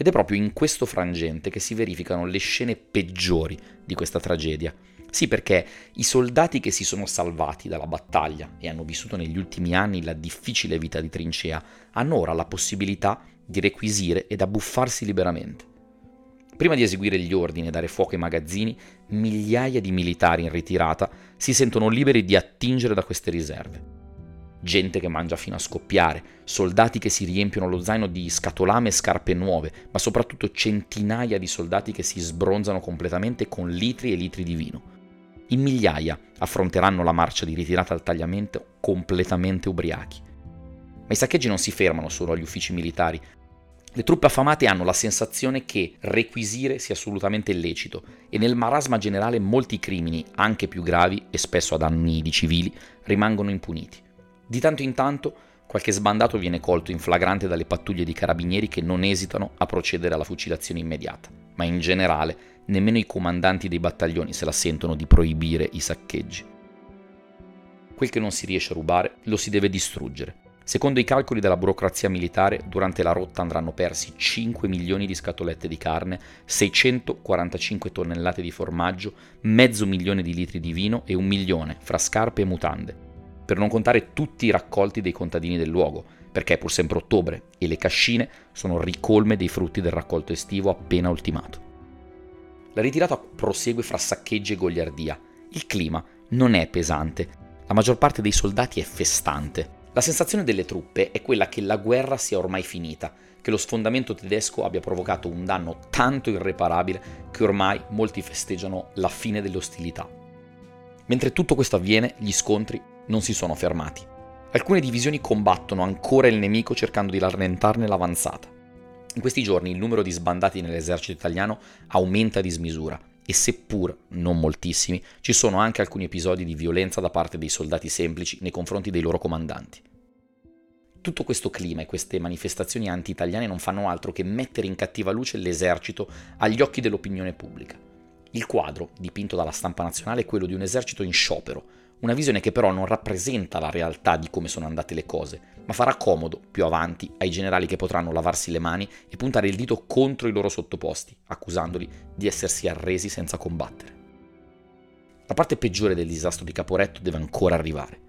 Ed è proprio in questo frangente che si verificano le scene peggiori di questa tragedia, Sì, perché i soldati che si sono salvati dalla battaglia e hanno vissuto negli ultimi anni la difficile vita di trincea hanno ora la possibilità di requisire ed abbuffarsi liberamente. Prima di eseguire gli ordini e dare fuoco ai magazzini, migliaia di militari in ritirata si sentono liberi di attingere da queste riserve. Gente che mangia fino a scoppiare, soldati che si riempiono lo zaino di scatolame e scarpe nuove, ma soprattutto centinaia di soldati che si sbronzano completamente con litri e litri di vino. In migliaia affronteranno la marcia di ritirata al Tagliamento completamente ubriachi. Ma i saccheggi non si fermano solo agli uffici militari. Le truppe affamate hanno la sensazione che requisire sia assolutamente illecito e nel marasma generale molti crimini, anche più gravi e spesso a danni di civili, rimangono impuniti. Di tanto in tanto qualche sbandato viene colto in flagrante dalle pattuglie di carabinieri che non esitano a procedere alla fucilazione immediata, ma in generale nemmeno i comandanti dei battaglioni se la sentono di proibire i saccheggi. Quel che non si riesce a rubare lo si deve distruggere. Secondo i calcoli della burocrazia militare, durante la rotta andranno persi 5 milioni di scatolette di carne, 645 tonnellate di formaggio, mezzo milione di litri di vino e 1 milione fra scarpe e mutande, per non contare tutti i raccolti dei contadini del luogo, perché è pur sempre ottobre e le cascine sono ricolme dei frutti del raccolto estivo appena ultimato. La ritirata prosegue fra saccheggi e goliardia. Il clima non è pesante, la maggior parte dei soldati è festante. La sensazione delle truppe è quella che la guerra sia ormai finita, che lo sfondamento tedesco abbia provocato un danno tanto irreparabile che ormai molti festeggiano la fine delle ostilità. Mentre tutto questo avviene, gli scontri non si sono fermati. Alcune divisioni combattono ancora il nemico cercando di rallentarne l'avanzata. In questi giorni il numero di sbandati nell'esercito italiano aumenta di smisura e seppur non moltissimi, ci sono anche alcuni episodi di violenza da parte dei soldati semplici nei confronti dei loro comandanti. Tutto questo clima e queste manifestazioni anti-italiane non fanno altro che mettere in cattiva luce l'esercito agli occhi dell'opinione pubblica. Il quadro, dipinto dalla stampa nazionale, è quello di un esercito in sciopero, una visione che però non rappresenta la realtà di come sono andate le cose, ma farà comodo, più avanti, ai generali che potranno lavarsi le mani e puntare il dito contro i loro sottoposti, accusandoli di essersi arresi senza combattere. La parte peggiore del disastro di Caporetto deve ancora arrivare.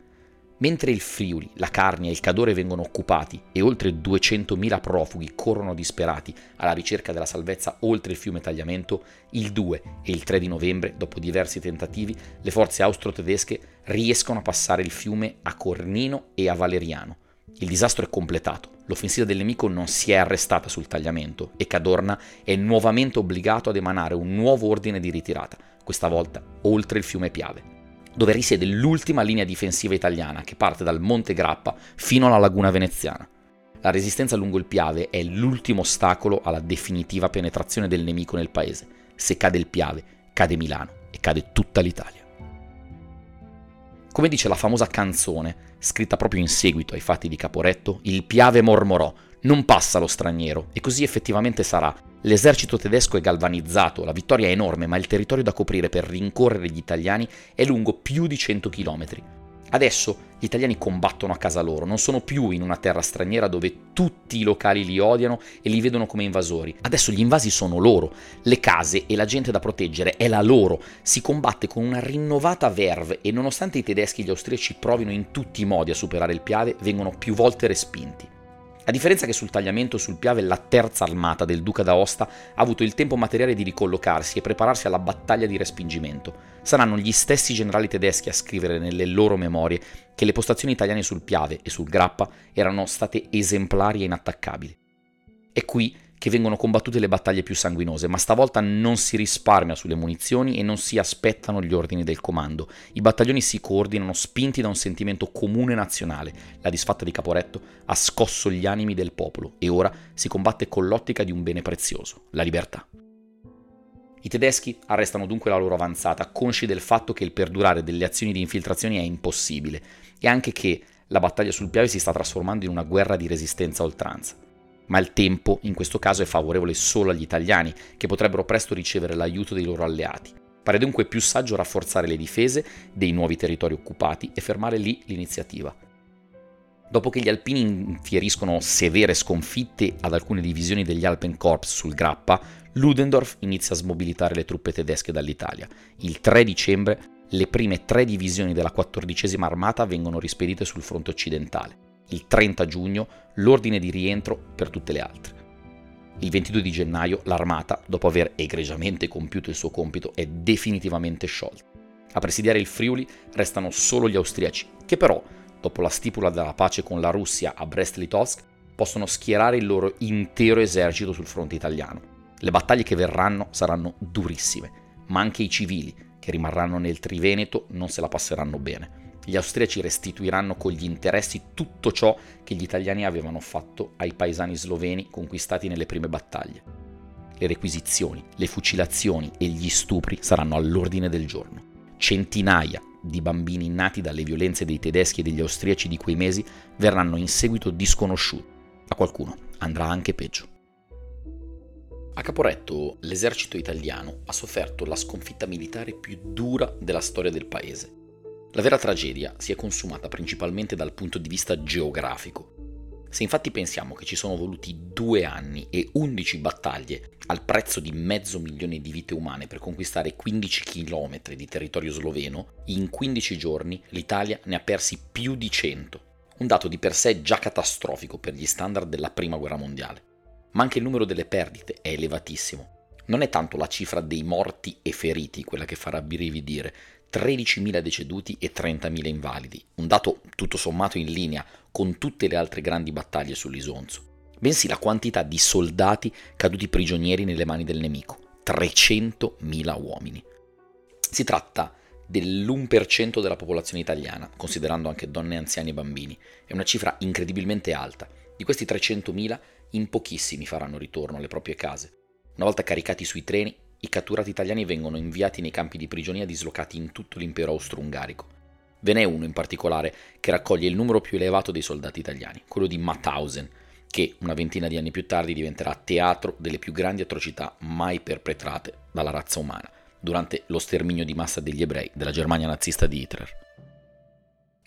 Mentre il Friuli, la Carnia e il Cadore vengono occupati e oltre 200.000 profughi corrono disperati alla ricerca della salvezza oltre il fiume Tagliamento, il 2 e il 3 di novembre, dopo diversi tentativi, le forze austro-tedesche riescono a passare il fiume a Cornino e a Valeriano. Il disastro è completato, l'offensiva del nemico non si è arrestata sul Tagliamento e Cadorna è nuovamente obbligato ad emanare un nuovo ordine di ritirata, questa volta oltre il fiume Piave, dove risiede l'ultima linea difensiva italiana che parte dal Monte Grappa fino alla laguna veneziana. La resistenza lungo il Piave è l'ultimo ostacolo alla definitiva penetrazione del nemico nel paese. Se cade il Piave, cade Milano e cade tutta l'Italia. Come dice la famosa canzone, scritta proprio in seguito ai fatti di Caporetto, il Piave mormorò, non passa lo straniero, e così effettivamente sarà. L'esercito tedesco è galvanizzato, la vittoria è enorme, ma il territorio da coprire per rincorrere gli italiani è lungo più di 100 chilometri. Adesso gli italiani combattono a casa loro, non sono più in una terra straniera dove tutti i locali li odiano e li vedono come invasori. Adesso gli invasi sono loro, le case e la gente da proteggere è la loro. Si combatte con una rinnovata verve e nonostante i tedeschi e gli austriaci provino in tutti i modi a superare il Piave, vengono più volte respinti. A differenza che sul Tagliamento, sul Piave la terza armata del Duca d'Aosta ha avuto il tempo materiale di ricollocarsi e prepararsi alla battaglia di respingimento. Saranno gli stessi generali tedeschi a scrivere nelle loro memorie che le postazioni italiane sul Piave e sul Grappa erano state esemplari e inattaccabili. È qui che vengono combattute le battaglie più sanguinose, ma stavolta non si risparmia sulle munizioni e non si aspettano gli ordini del comando. I battaglioni si coordinano spinti da un sentimento comune nazionale. La disfatta di Caporetto ha scosso gli animi del popolo e ora si combatte con l'ottica di un bene prezioso, la libertà. I tedeschi arrestano dunque la loro avanzata, consci del fatto che il perdurare delle azioni di infiltrazione è impossibile e anche che la battaglia sul Piave si sta trasformando in una guerra di resistenza a oltranza. Ma il tempo in questo caso è favorevole solo agli italiani, che potrebbero presto ricevere l'aiuto dei loro alleati. Pare dunque più saggio rafforzare le difese dei nuovi territori occupati e fermare lì l'iniziativa. Dopo che gli alpini infieriscono severe sconfitte ad alcune divisioni degli Alpenkorps sul Grappa, Ludendorff inizia a smobilitare le truppe tedesche dall'Italia. Il 3 dicembre le prime 3 divisioni della 14ª Armata vengono rispedite sul fronte occidentale. Il 30 giugno l'ordine di rientro per tutte le altre. Il 22 di gennaio l'Armata, dopo aver egregiamente compiuto il suo compito, è definitivamente sciolta. A presidiare il Friuli restano solo gli austriaci, che però, dopo la stipula della pace con la Russia a Brest-Litovsk, possono schierare il loro intero esercito sul fronte italiano. Le battaglie che verranno saranno durissime, ma anche i civili, che rimarranno nel Triveneto, non se la passeranno bene. Gli austriaci restituiranno con gli interessi tutto ciò che gli italiani avevano fatto ai paesani sloveni conquistati nelle prime battaglie. Le requisizioni, le fucilazioni e gli stupri saranno all'ordine del giorno. Centinaia di bambini nati dalle violenze dei tedeschi e degli austriaci di quei mesi verranno in seguito disconosciuti. A qualcuno andrà anche peggio. A Caporetto l'esercito italiano ha sofferto la sconfitta militare più dura della storia del paese. La vera tragedia si è consumata principalmente dal punto di vista geografico. Se infatti pensiamo che ci sono voluti 2 anni e 11 battaglie al prezzo di $500.000 di vite umane per conquistare 15 chilometri di territorio sloveno, in 15 giorni l'Italia ne ha persi più di 100, un dato di per sé già catastrofico per gli standard della Prima Guerra Mondiale. Ma anche il numero delle perdite è elevatissimo. Non è tanto la cifra dei morti e feriti quella che farà rabbrividire, 13.000 deceduti e 30.000 invalidi, un dato tutto sommato in linea con tutte le altre grandi battaglie sull'Isonzo, bensì la quantità di soldati caduti prigionieri nelle mani del nemico, 300.000 uomini. Si tratta dell'1% della popolazione italiana, considerando anche donne, anziani e bambini. È una cifra incredibilmente alta. Di questi 300.000, in pochissimi faranno ritorno alle proprie case. Una volta caricati sui treni, i catturati italiani vengono inviati nei campi di prigionia dislocati in tutto l'impero austro-ungarico. Ve n'è uno in particolare che raccoglie il numero più elevato dei soldati italiani, quello di Mauthausen, che una ventina di anni più tardi diventerà teatro delle più grandi atrocità mai perpetrate dalla razza umana, durante lo sterminio di massa degli ebrei della Germania nazista di Hitler.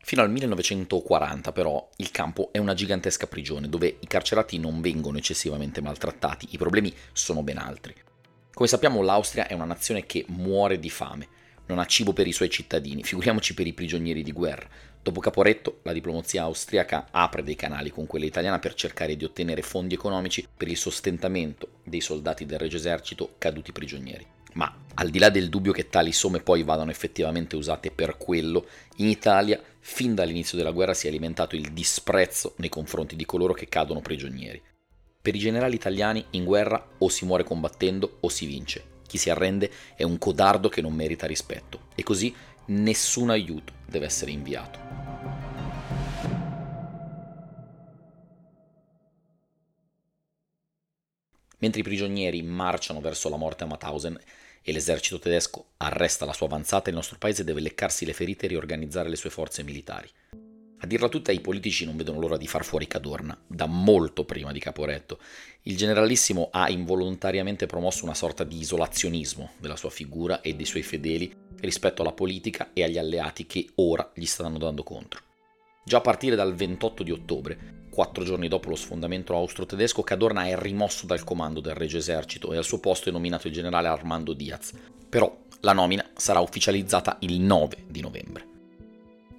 Fino al 1940 però il campo è una gigantesca prigione dove i carcerati non vengono eccessivamente maltrattati, i problemi sono ben altri. Come sappiamo, l'Austria è una nazione che muore di fame, non ha cibo per i suoi cittadini, figuriamoci per i prigionieri di guerra. Dopo Caporetto, la diplomazia austriaca apre dei canali con quella italiana per cercare di ottenere fondi economici per il sostentamento dei soldati del Regio Esercito caduti prigionieri. Ma, al di là del dubbio che tali somme poi vadano effettivamente usate per quello, in Italia, fin dall'inizio della guerra, si è alimentato il disprezzo nei confronti di coloro che cadono prigionieri. Per i generali italiani in guerra o si muore combattendo o si vince. Chi si arrende è un codardo che non merita rispetto e così nessun aiuto deve essere inviato. Mentre i prigionieri marciano verso la morte a Mauthausen e l'esercito tedesco arresta la sua avanzata, il nostro paese deve leccarsi le ferite e riorganizzare le sue forze militari. A dirla tutta, i politici non vedono l'ora di far fuori Cadorna, da molto prima di Caporetto. Il generalissimo ha involontariamente promosso una sorta di isolazionismo della sua figura e dei suoi fedeli rispetto alla politica e agli alleati che ora gli stanno dando contro. Già a partire dal 28 di ottobre, 4 giorni dopo lo sfondamento austro-tedesco, Cadorna è rimosso dal comando del Regio Esercito e al suo posto è nominato il generale Armando Diaz. Però la nomina sarà ufficializzata il 9 di novembre.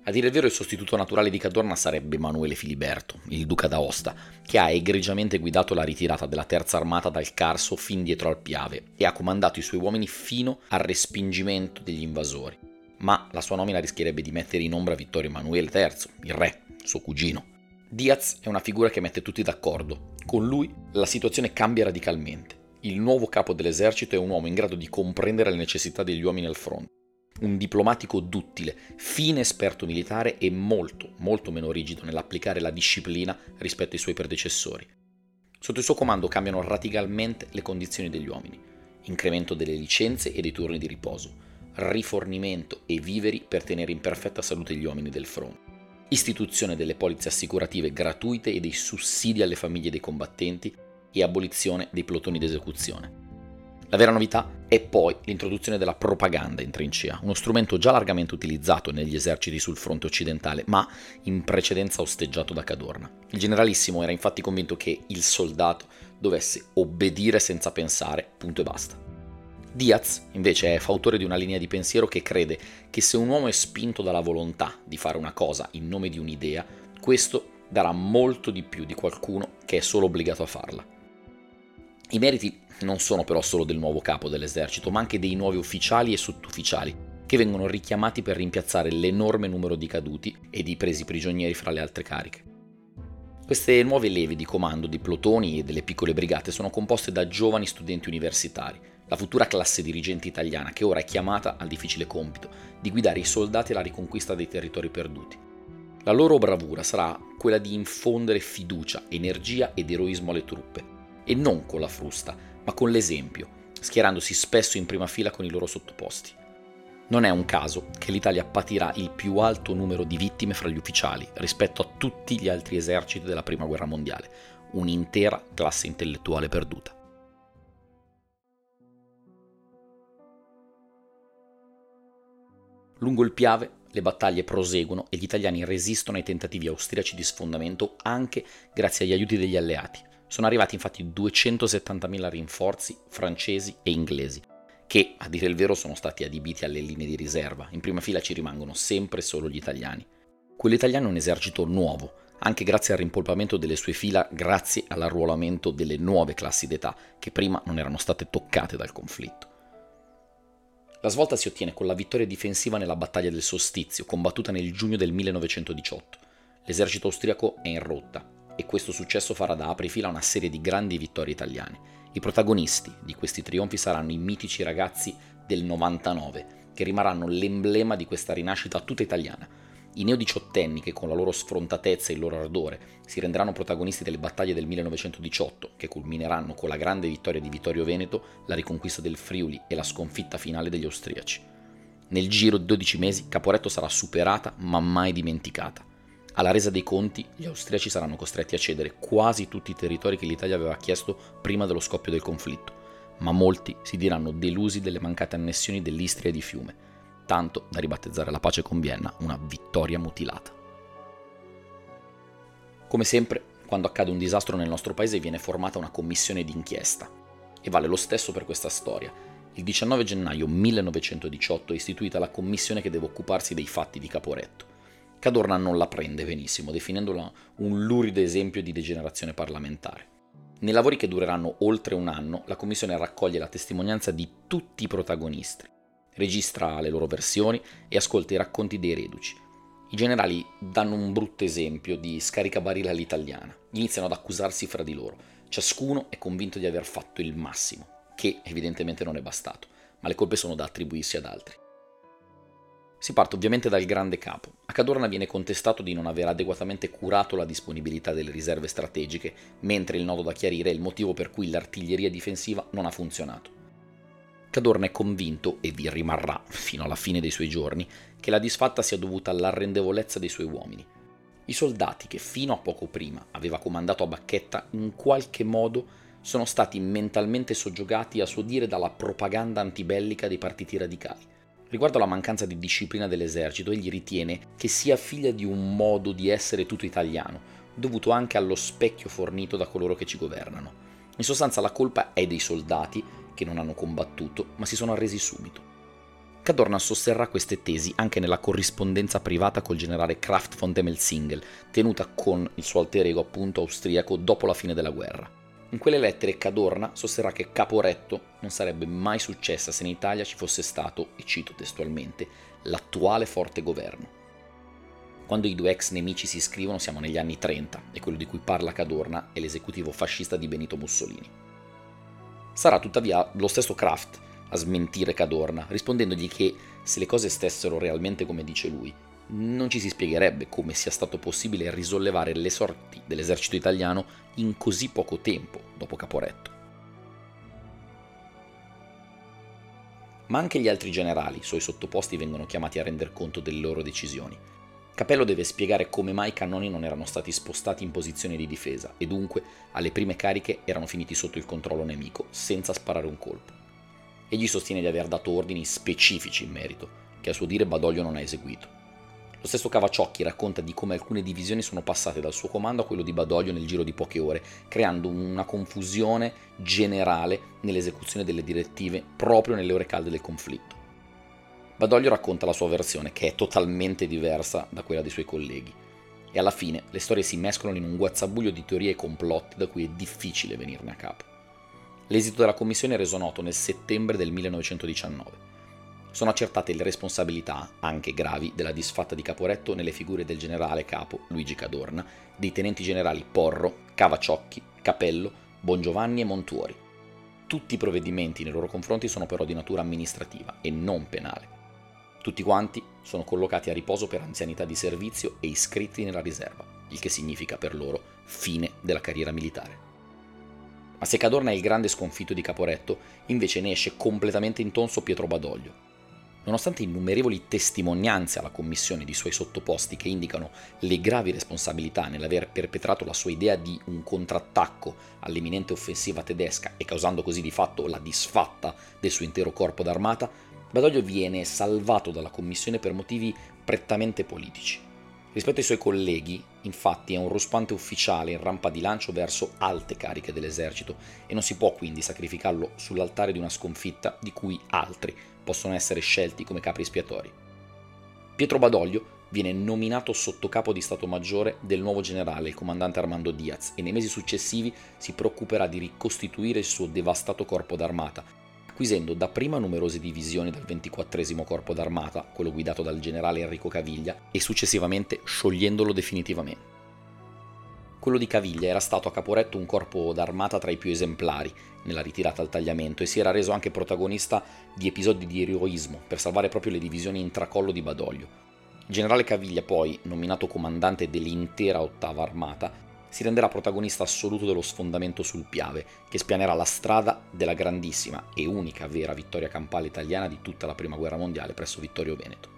A dire il vero, il sostituto naturale di Cadorna sarebbe Emanuele Filiberto, il Duca d'Aosta, che ha egregiamente guidato la ritirata della Terza Armata dal Carso fin dietro al Piave e ha comandato i suoi uomini fino al respingimento degli invasori. Ma la sua nomina rischierebbe di mettere in ombra Vittorio Emanuele III, il re, suo cugino. Diaz è una figura che mette tutti d'accordo. Con lui la situazione cambia radicalmente. Il nuovo capo dell'esercito è un uomo in grado di comprendere le necessità degli uomini al fronte. Un diplomatico duttile, fine esperto militare e molto meno rigido nell'applicare la disciplina rispetto ai suoi predecessori. Sotto il suo comando cambiano radicalmente le condizioni degli uomini, incremento delle licenze e dei turni di riposo, rifornimento e viveri per tenere in perfetta salute gli uomini del fronte, istituzione delle polizze assicurative gratuite e dei sussidi alle famiglie dei combattenti e abolizione dei plotoni d'esecuzione. La vera novità è e poi l'introduzione della propaganda in trincea, uno strumento già largamente utilizzato negli eserciti sul fronte occidentale, ma in precedenza osteggiato da Cadorna. Il generalissimo era infatti convinto che il soldato dovesse obbedire senza pensare, punto e basta. Diaz, invece, è fautore di una linea di pensiero che crede che se un uomo è spinto dalla volontà di fare una cosa in nome di un'idea, questo darà molto di più di qualcuno che è solo obbligato a farla. I meriti non sono però solo del nuovo capo dell'esercito, ma anche dei nuovi ufficiali e sottufficiali, che vengono richiamati per rimpiazzare l'enorme numero di caduti e di presi prigionieri fra le altre cariche. Queste nuove leve di comando di plotoni e delle piccole brigate sono composte da giovani studenti universitari, la futura classe dirigente italiana che ora è chiamata al difficile compito di guidare i soldati alla riconquista dei territori perduti. La loro bravura sarà quella di infondere fiducia, energia ed eroismo alle truppe, e non con la frusta, ma con l'esempio, schierandosi spesso in prima fila con i loro sottoposti. Non è un caso che l'Italia patirà il più alto numero di vittime fra gli ufficiali rispetto a tutti gli altri eserciti della Prima Guerra Mondiale, un'intera classe intellettuale perduta. Lungo il Piave le battaglie proseguono e gli italiani resistono ai tentativi austriaci di sfondamento anche grazie agli aiuti degli alleati. Sono arrivati infatti 270.000 rinforzi francesi e inglesi, che, a dire il vero, sono stati adibiti alle linee di riserva. In prima fila ci rimangono sempre solo gli italiani. Quello italiano è un esercito nuovo, anche grazie al rimpolpamento delle sue fila, grazie all'arruolamento delle nuove classi d'età, che prima non erano state toccate dal conflitto. La svolta si ottiene con la vittoria difensiva nella battaglia del Sostizio, combattuta nel giugno del 1918. L'esercito austriaco è in rotta, e questo successo farà da aprifila una serie di grandi vittorie italiane. I protagonisti di questi trionfi saranno i mitici ragazzi del 99, che rimarranno l'emblema di questa rinascita tutta italiana. I neodiciottenni che con la loro sfrontatezza e il loro ardore si renderanno protagonisti delle battaglie del 1918, che culmineranno con la grande vittoria di Vittorio Veneto, la riconquista del Friuli e la sconfitta finale degli austriaci. Nel giro di 12 mesi Caporetto sarà superata ma mai dimenticata. Alla resa dei conti, gli austriaci saranno costretti a cedere quasi tutti i territori che l'Italia aveva chiesto prima dello scoppio del conflitto, ma molti si diranno delusi delle mancate annessioni dell'Istria e di Fiume, tanto da ribattezzare la pace con Vienna una vittoria mutilata. Come sempre, quando accade un disastro nel nostro paese viene formata una commissione d'inchiesta, e vale lo stesso per questa storia. Il 19 gennaio 1918 è istituita la commissione che deve occuparsi dei fatti di Caporetto. Cadorna non la prende benissimo, definendola un lurido esempio di degenerazione parlamentare. Nei lavori che dureranno oltre un anno, la commissione raccoglie la testimonianza di tutti i protagonisti, registra le loro versioni e ascolta i racconti dei reduci. I generali danno un brutto esempio di scaricabarile all'italiana, iniziano ad accusarsi fra di loro. Ciascuno è convinto di aver fatto il massimo, che evidentemente non è bastato, ma le colpe sono da attribuirsi ad altri. Si parte ovviamente dal grande capo. A Cadorna viene contestato di non aver adeguatamente curato la disponibilità delle riserve strategiche, mentre il nodo da chiarire è il motivo per cui l'artiglieria difensiva non ha funzionato. Cadorna è convinto, e vi rimarrà fino alla fine dei suoi giorni, che la disfatta sia dovuta all'arrendevolezza dei suoi uomini. I soldati che fino a poco prima aveva comandato a bacchetta in qualche modo sono stati mentalmente soggiogati a suo dire dalla propaganda antibellica dei partiti radicali. Riguardo alla mancanza di disciplina dell'esercito, egli ritiene che sia figlia di un modo di essere tutto italiano, dovuto anche allo specchio fornito da coloro che ci governano. In sostanza la colpa è dei soldati, che non hanno combattuto, ma si sono arresi subito. Cadorna sosterrà queste tesi anche nella corrispondenza privata col generale Kraft von Demelsingel, tenuta con il suo alter ego appunto austriaco dopo la fine della guerra. In quelle lettere Cadorna sosterrà che Caporetto non sarebbe mai successa se in Italia ci fosse stato, e cito testualmente, l'attuale forte governo. Quando i due ex nemici si scrivono siamo negli anni 30 e quello di cui parla Cadorna è l'esecutivo fascista di Benito Mussolini. Sarà tuttavia lo stesso Kraft a smentire Cadorna, rispondendogli che se le cose stessero realmente come dice lui, non ci si spiegherebbe come sia stato possibile risollevare le sorti dell'esercito italiano in così poco tempo dopo Caporetto. Ma anche gli altri generali, suoi sottoposti, vengono chiamati a render conto delle loro decisioni. Capello deve spiegare come mai i cannoni non erano stati spostati in posizione di difesa e dunque alle prime cariche erano finiti sotto il controllo nemico, senza sparare un colpo. Egli sostiene di aver dato ordini specifici in merito, che a suo dire Badoglio non ha eseguito. Lo stesso Cavaciocchi racconta di come alcune divisioni sono passate dal suo comando a quello di Badoglio nel giro di poche ore, creando una confusione generale nell'esecuzione delle direttive proprio nelle ore calde del conflitto. Badoglio racconta la sua versione, che è totalmente diversa da quella dei suoi colleghi, e alla fine le storie si mescolano in un guazzabuglio di teorie e complotti da cui è difficile venirne a capo. L'esito della commissione è reso noto nel settembre del 1919. Sono accertate le responsabilità, anche gravi, della disfatta di Caporetto nelle figure del generale capo Luigi Cadorna, dei tenenti generali Porro, Cavaciocchi, Capello, Bongiovanni e Montuori. Tutti i provvedimenti nei loro confronti sono però di natura amministrativa e non penale. Tutti quanti sono collocati a riposo per anzianità di servizio e iscritti nella riserva, il che significa per loro fine della carriera militare. Ma se Cadorna è il grande sconfitto di Caporetto, invece ne esce completamente intonso Pietro Badoglio. Nonostante innumerevoli testimonianze alla commissione di suoi sottoposti che indicano le gravi responsabilità nell'aver perpetrato la sua idea di un contrattacco all'imminente offensiva tedesca e causando così di fatto la disfatta del suo intero corpo d'armata, Badoglio viene salvato dalla commissione per motivi prettamente politici. Rispetto ai suoi colleghi, infatti, è un ruspante ufficiale in rampa di lancio verso alte cariche dell'esercito e non si può quindi sacrificarlo sull'altare di una sconfitta di cui altri possono essere scelti come capri espiatori. Pietro Badoglio viene nominato sottocapo di Stato Maggiore del nuovo generale, il comandante Armando Diaz, e nei mesi successivi si preoccuperà di ricostituire il suo devastato corpo d'armata, acquisendo dapprima numerose divisioni dal 24° corpo d'armata, quello guidato dal generale Enrico Caviglia, e successivamente sciogliendolo definitivamente. Quello di Caviglia era stato a Caporetto un corpo d'armata tra i più esemplari nella ritirata al Tagliamento e si era reso anche protagonista di episodi di eroismo per salvare proprio le divisioni in tracollo di Badoglio. Il generale Caviglia poi, nominato comandante dell'intera 8ª armata, si renderà protagonista assoluto dello sfondamento sul Piave, che spianerà la strada della grandissima e unica vera vittoria campale italiana di tutta la Prima Guerra Mondiale presso Vittorio Veneto.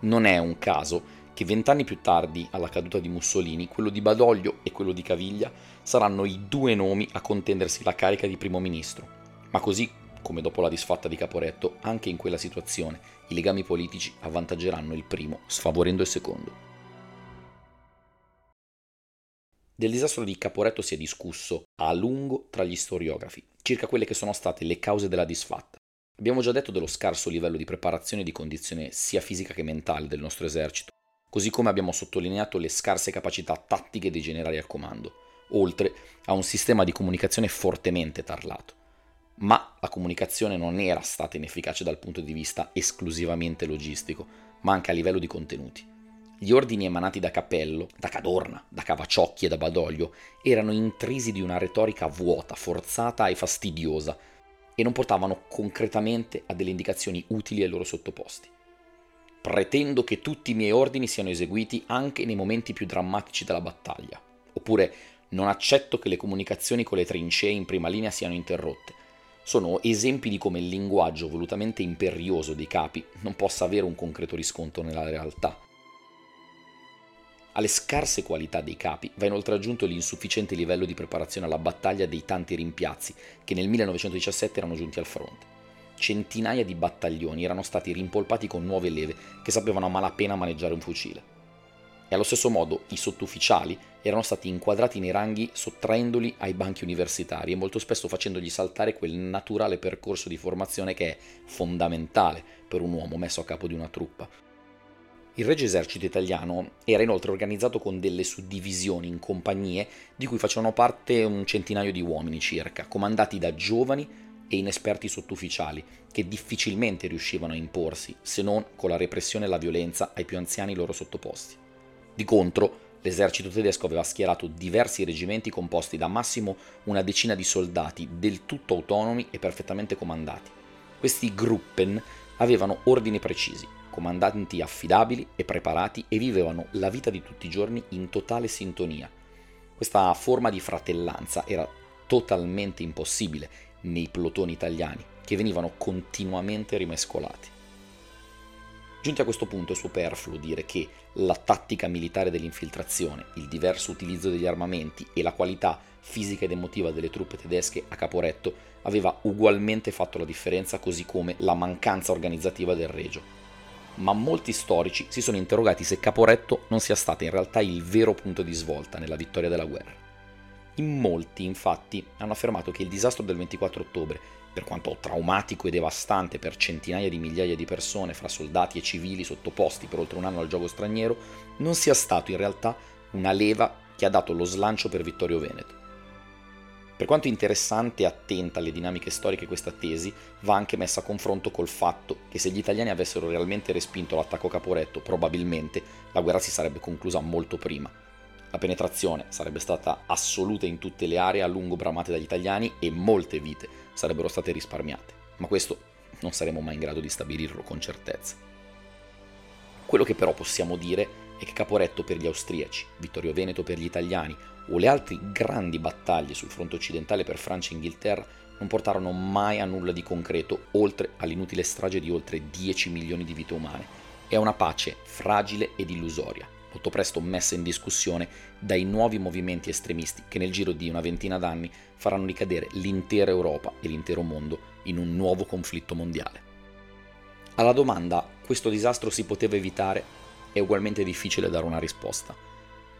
Non è un caso che 20 anni più tardi, alla caduta di Mussolini, quello di Badoglio e quello di Caviglia saranno i due nomi a contendersi la carica di primo ministro, ma così come dopo la disfatta di Caporetto, anche in quella situazione i legami politici avvantaggeranno il primo, sfavorendo il secondo. Del disastro di Caporetto si è discusso a lungo tra gli storiografi, circa quelle che sono state le cause della disfatta. Abbiamo già detto dello scarso livello di preparazione e di condizione sia fisica che mentale del nostro esercito, così come abbiamo sottolineato le scarse capacità tattiche dei generali al comando, oltre a un sistema di comunicazione fortemente tarlato. Ma la comunicazione non era stata inefficace dal punto di vista esclusivamente logistico, ma anche a livello di contenuti. Gli ordini emanati da Capello, da Cadorna, da Cavaciocchi e da Badoglio erano intrisi di una retorica vuota, forzata e fastidiosa e non portavano concretamente a delle indicazioni utili ai loro sottoposti. Pretendo che tutti i miei ordini siano eseguiti anche nei momenti più drammatici della battaglia, oppure non accetto che le comunicazioni con le trincee in prima linea siano interrotte. Sono esempi di come il linguaggio volutamente imperioso dei capi non possa avere un concreto riscontro nella realtà. Alle scarse qualità dei capi va inoltre aggiunto l'insufficiente livello di preparazione alla battaglia dei tanti rimpiazzi che nel 1917 erano giunti al fronte. Centinaia di battaglioni erano stati rimpolpati con nuove leve che sapevano a malapena maneggiare un fucile. E allo stesso modo i sottufficiali erano stati inquadrati nei ranghi sottraendoli ai banchi universitari e molto spesso facendogli saltare quel naturale percorso di formazione che è fondamentale per un uomo messo a capo di una truppa. Il Regio Esercito Italiano era inoltre organizzato con delle suddivisioni in compagnie di cui facevano parte un centinaio di uomini circa, comandati da giovani e inesperti sottufficiali, che difficilmente riuscivano a imporsi, se non con la repressione e la violenza ai più anziani loro sottoposti. Di contro, l'esercito tedesco aveva schierato diversi reggimenti composti da massimo una decina di soldati, del tutto autonomi e perfettamente comandati. Questi Gruppen avevano ordini precisi, comandanti affidabili e preparati e vivevano la vita di tutti i giorni in totale sintonia. Questa forma di fratellanza era totalmente impossibile nei plotoni italiani, che venivano continuamente rimescolati. Giunti a questo punto è superfluo dire che la tattica militare dell'infiltrazione, il diverso utilizzo degli armamenti e la qualità fisica ed emotiva delle truppe tedesche a Caporetto aveva ugualmente fatto la differenza, così come la mancanza organizzativa del Regio. Ma molti storici si sono interrogati se Caporetto non sia stato in realtà il vero punto di svolta nella vittoria della guerra. In molti, infatti, hanno affermato che il disastro del 24 ottobre, per quanto traumatico e devastante per centinaia di migliaia di persone, fra soldati e civili sottoposti per oltre un anno al giogo straniero, non sia stato in realtà una leva che ha dato lo slancio per Vittorio Veneto. Per quanto interessante e attenta alle dinamiche storiche questa tesi, va anche messa a confronto col fatto che se gli italiani avessero realmente respinto l'attacco a Caporetto, probabilmente la guerra si sarebbe conclusa molto prima. La penetrazione sarebbe stata assoluta in tutte le aree a lungo bramate dagli italiani e molte vite sarebbero state risparmiate, ma questo non saremo mai in grado di stabilirlo con certezza. Quello che però possiamo dire è che Caporetto per gli austriaci, Vittorio Veneto per gli italiani o le altre grandi battaglie sul fronte occidentale per Francia e Inghilterra non portarono mai a nulla di concreto, oltre all'inutile strage di oltre 10 milioni di vite umane. È una pace fragile ed illusoria, molto presto messa in discussione dai nuovi movimenti estremisti che nel giro di una ventina d'anni faranno ricadere l'intera Europa e l'intero mondo in un nuovo conflitto mondiale. Alla domanda "questo disastro si poteva evitare" è ugualmente difficile dare una risposta.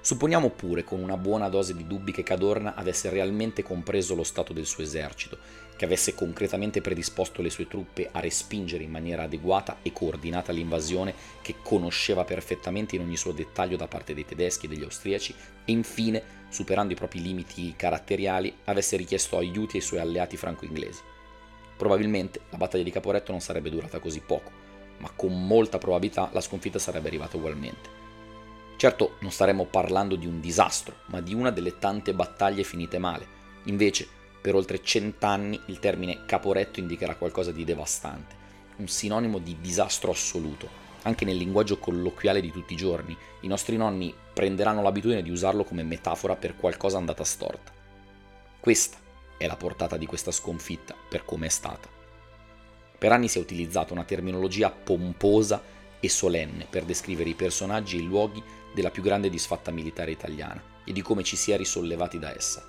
Supponiamo pure, con una buona dose di dubbi, che Cadorna avesse realmente compreso lo stato del suo esercito, che avesse concretamente predisposto le sue truppe a respingere in maniera adeguata e coordinata l'invasione che conosceva perfettamente in ogni suo dettaglio da parte dei tedeschi e degli austriaci, e infine, superando i propri limiti caratteriali, avesse richiesto aiuti ai suoi alleati franco-inglesi. Probabilmente la battaglia di Caporetto non sarebbe durata così poco, ma con molta probabilità la sconfitta sarebbe arrivata ugualmente. Certo, non staremmo parlando di un disastro, ma di una delle tante battaglie finite male. Invece, per oltre 100 anni il termine Caporetto indicherà qualcosa di devastante, un sinonimo di disastro assoluto. Anche nel linguaggio colloquiale di tutti i giorni, i nostri nonni prenderanno l'abitudine di usarlo come metafora per qualcosa andata storta. Questa è la portata di questa sconfitta, per come è stata. Per anni si è utilizzata una terminologia pomposa e solenne per descrivere i personaggi e i luoghi della più grande disfatta militare italiana e di come ci si è risollevati da essa.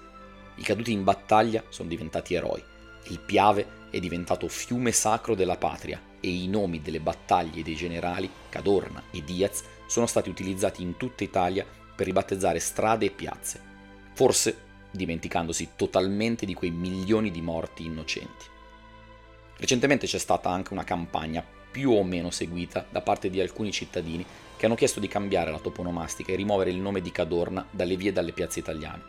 I caduti in battaglia sono diventati eroi, il Piave è diventato fiume sacro della patria e i nomi delle battaglie dei generali Cadorna e Diaz sono stati utilizzati in tutta Italia per ribattezzare strade e piazze, forse dimenticandosi totalmente di quei milioni di morti innocenti. Recentemente c'è stata anche una campagna più o meno seguita da parte di alcuni cittadini che hanno chiesto di cambiare la toponomastica e rimuovere il nome di Cadorna dalle vie e dalle piazze italiane.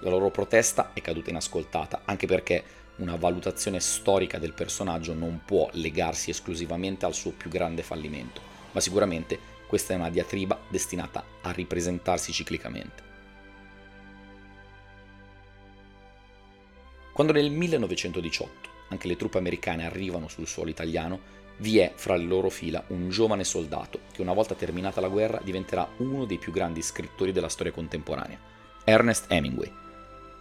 La loro protesta è caduta inascoltata, anche perché una valutazione storica del personaggio non può legarsi esclusivamente al suo più grande fallimento, ma sicuramente questa è una diatriba destinata a ripresentarsi ciclicamente. Quando nel 1918 anche le truppe americane arrivano sul suolo italiano, vi è fra le loro fila un giovane soldato che, una volta terminata la guerra, diventerà uno dei più grandi scrittori della storia contemporanea, Ernest Hemingway.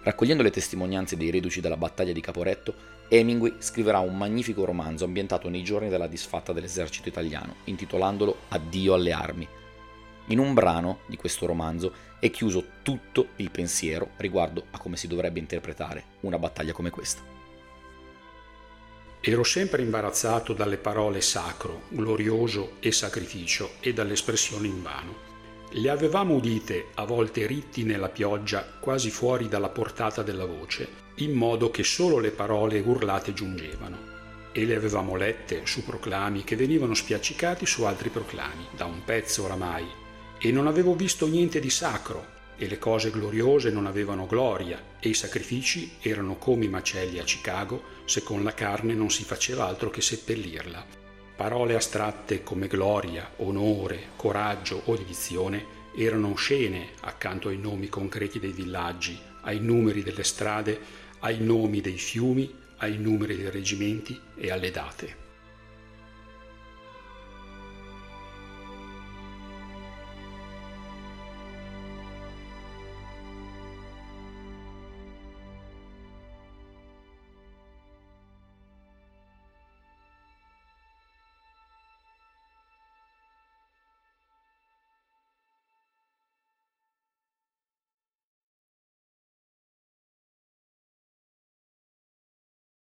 Raccogliendo le testimonianze dei reduci dalla battaglia di Caporetto, Hemingway scriverà un magnifico romanzo ambientato nei giorni della disfatta dell'esercito italiano, intitolandolo Addio alle armi. In un brano di questo romanzo è chiuso tutto il pensiero riguardo a come si dovrebbe interpretare una battaglia come questa. Ero sempre imbarazzato dalle parole sacro, glorioso e sacrificio e dall'espressione invano. Le avevamo udite, a volte ritti nella pioggia, quasi fuori dalla portata della voce, in modo che solo le parole urlate giungevano. E le avevamo lette su proclami che venivano spiaccicati su altri proclami, da un pezzo oramai. E non avevo visto niente di sacro, e le cose gloriose non avevano gloria, e i sacrifici erano come i macelli a Chicago, se con la carne non si faceva altro che seppellirla. Parole astratte come gloria, onore, coraggio o dedizione erano oscene accanto ai nomi concreti dei villaggi, ai numeri delle strade, ai nomi dei fiumi, ai numeri dei reggimenti e alle date.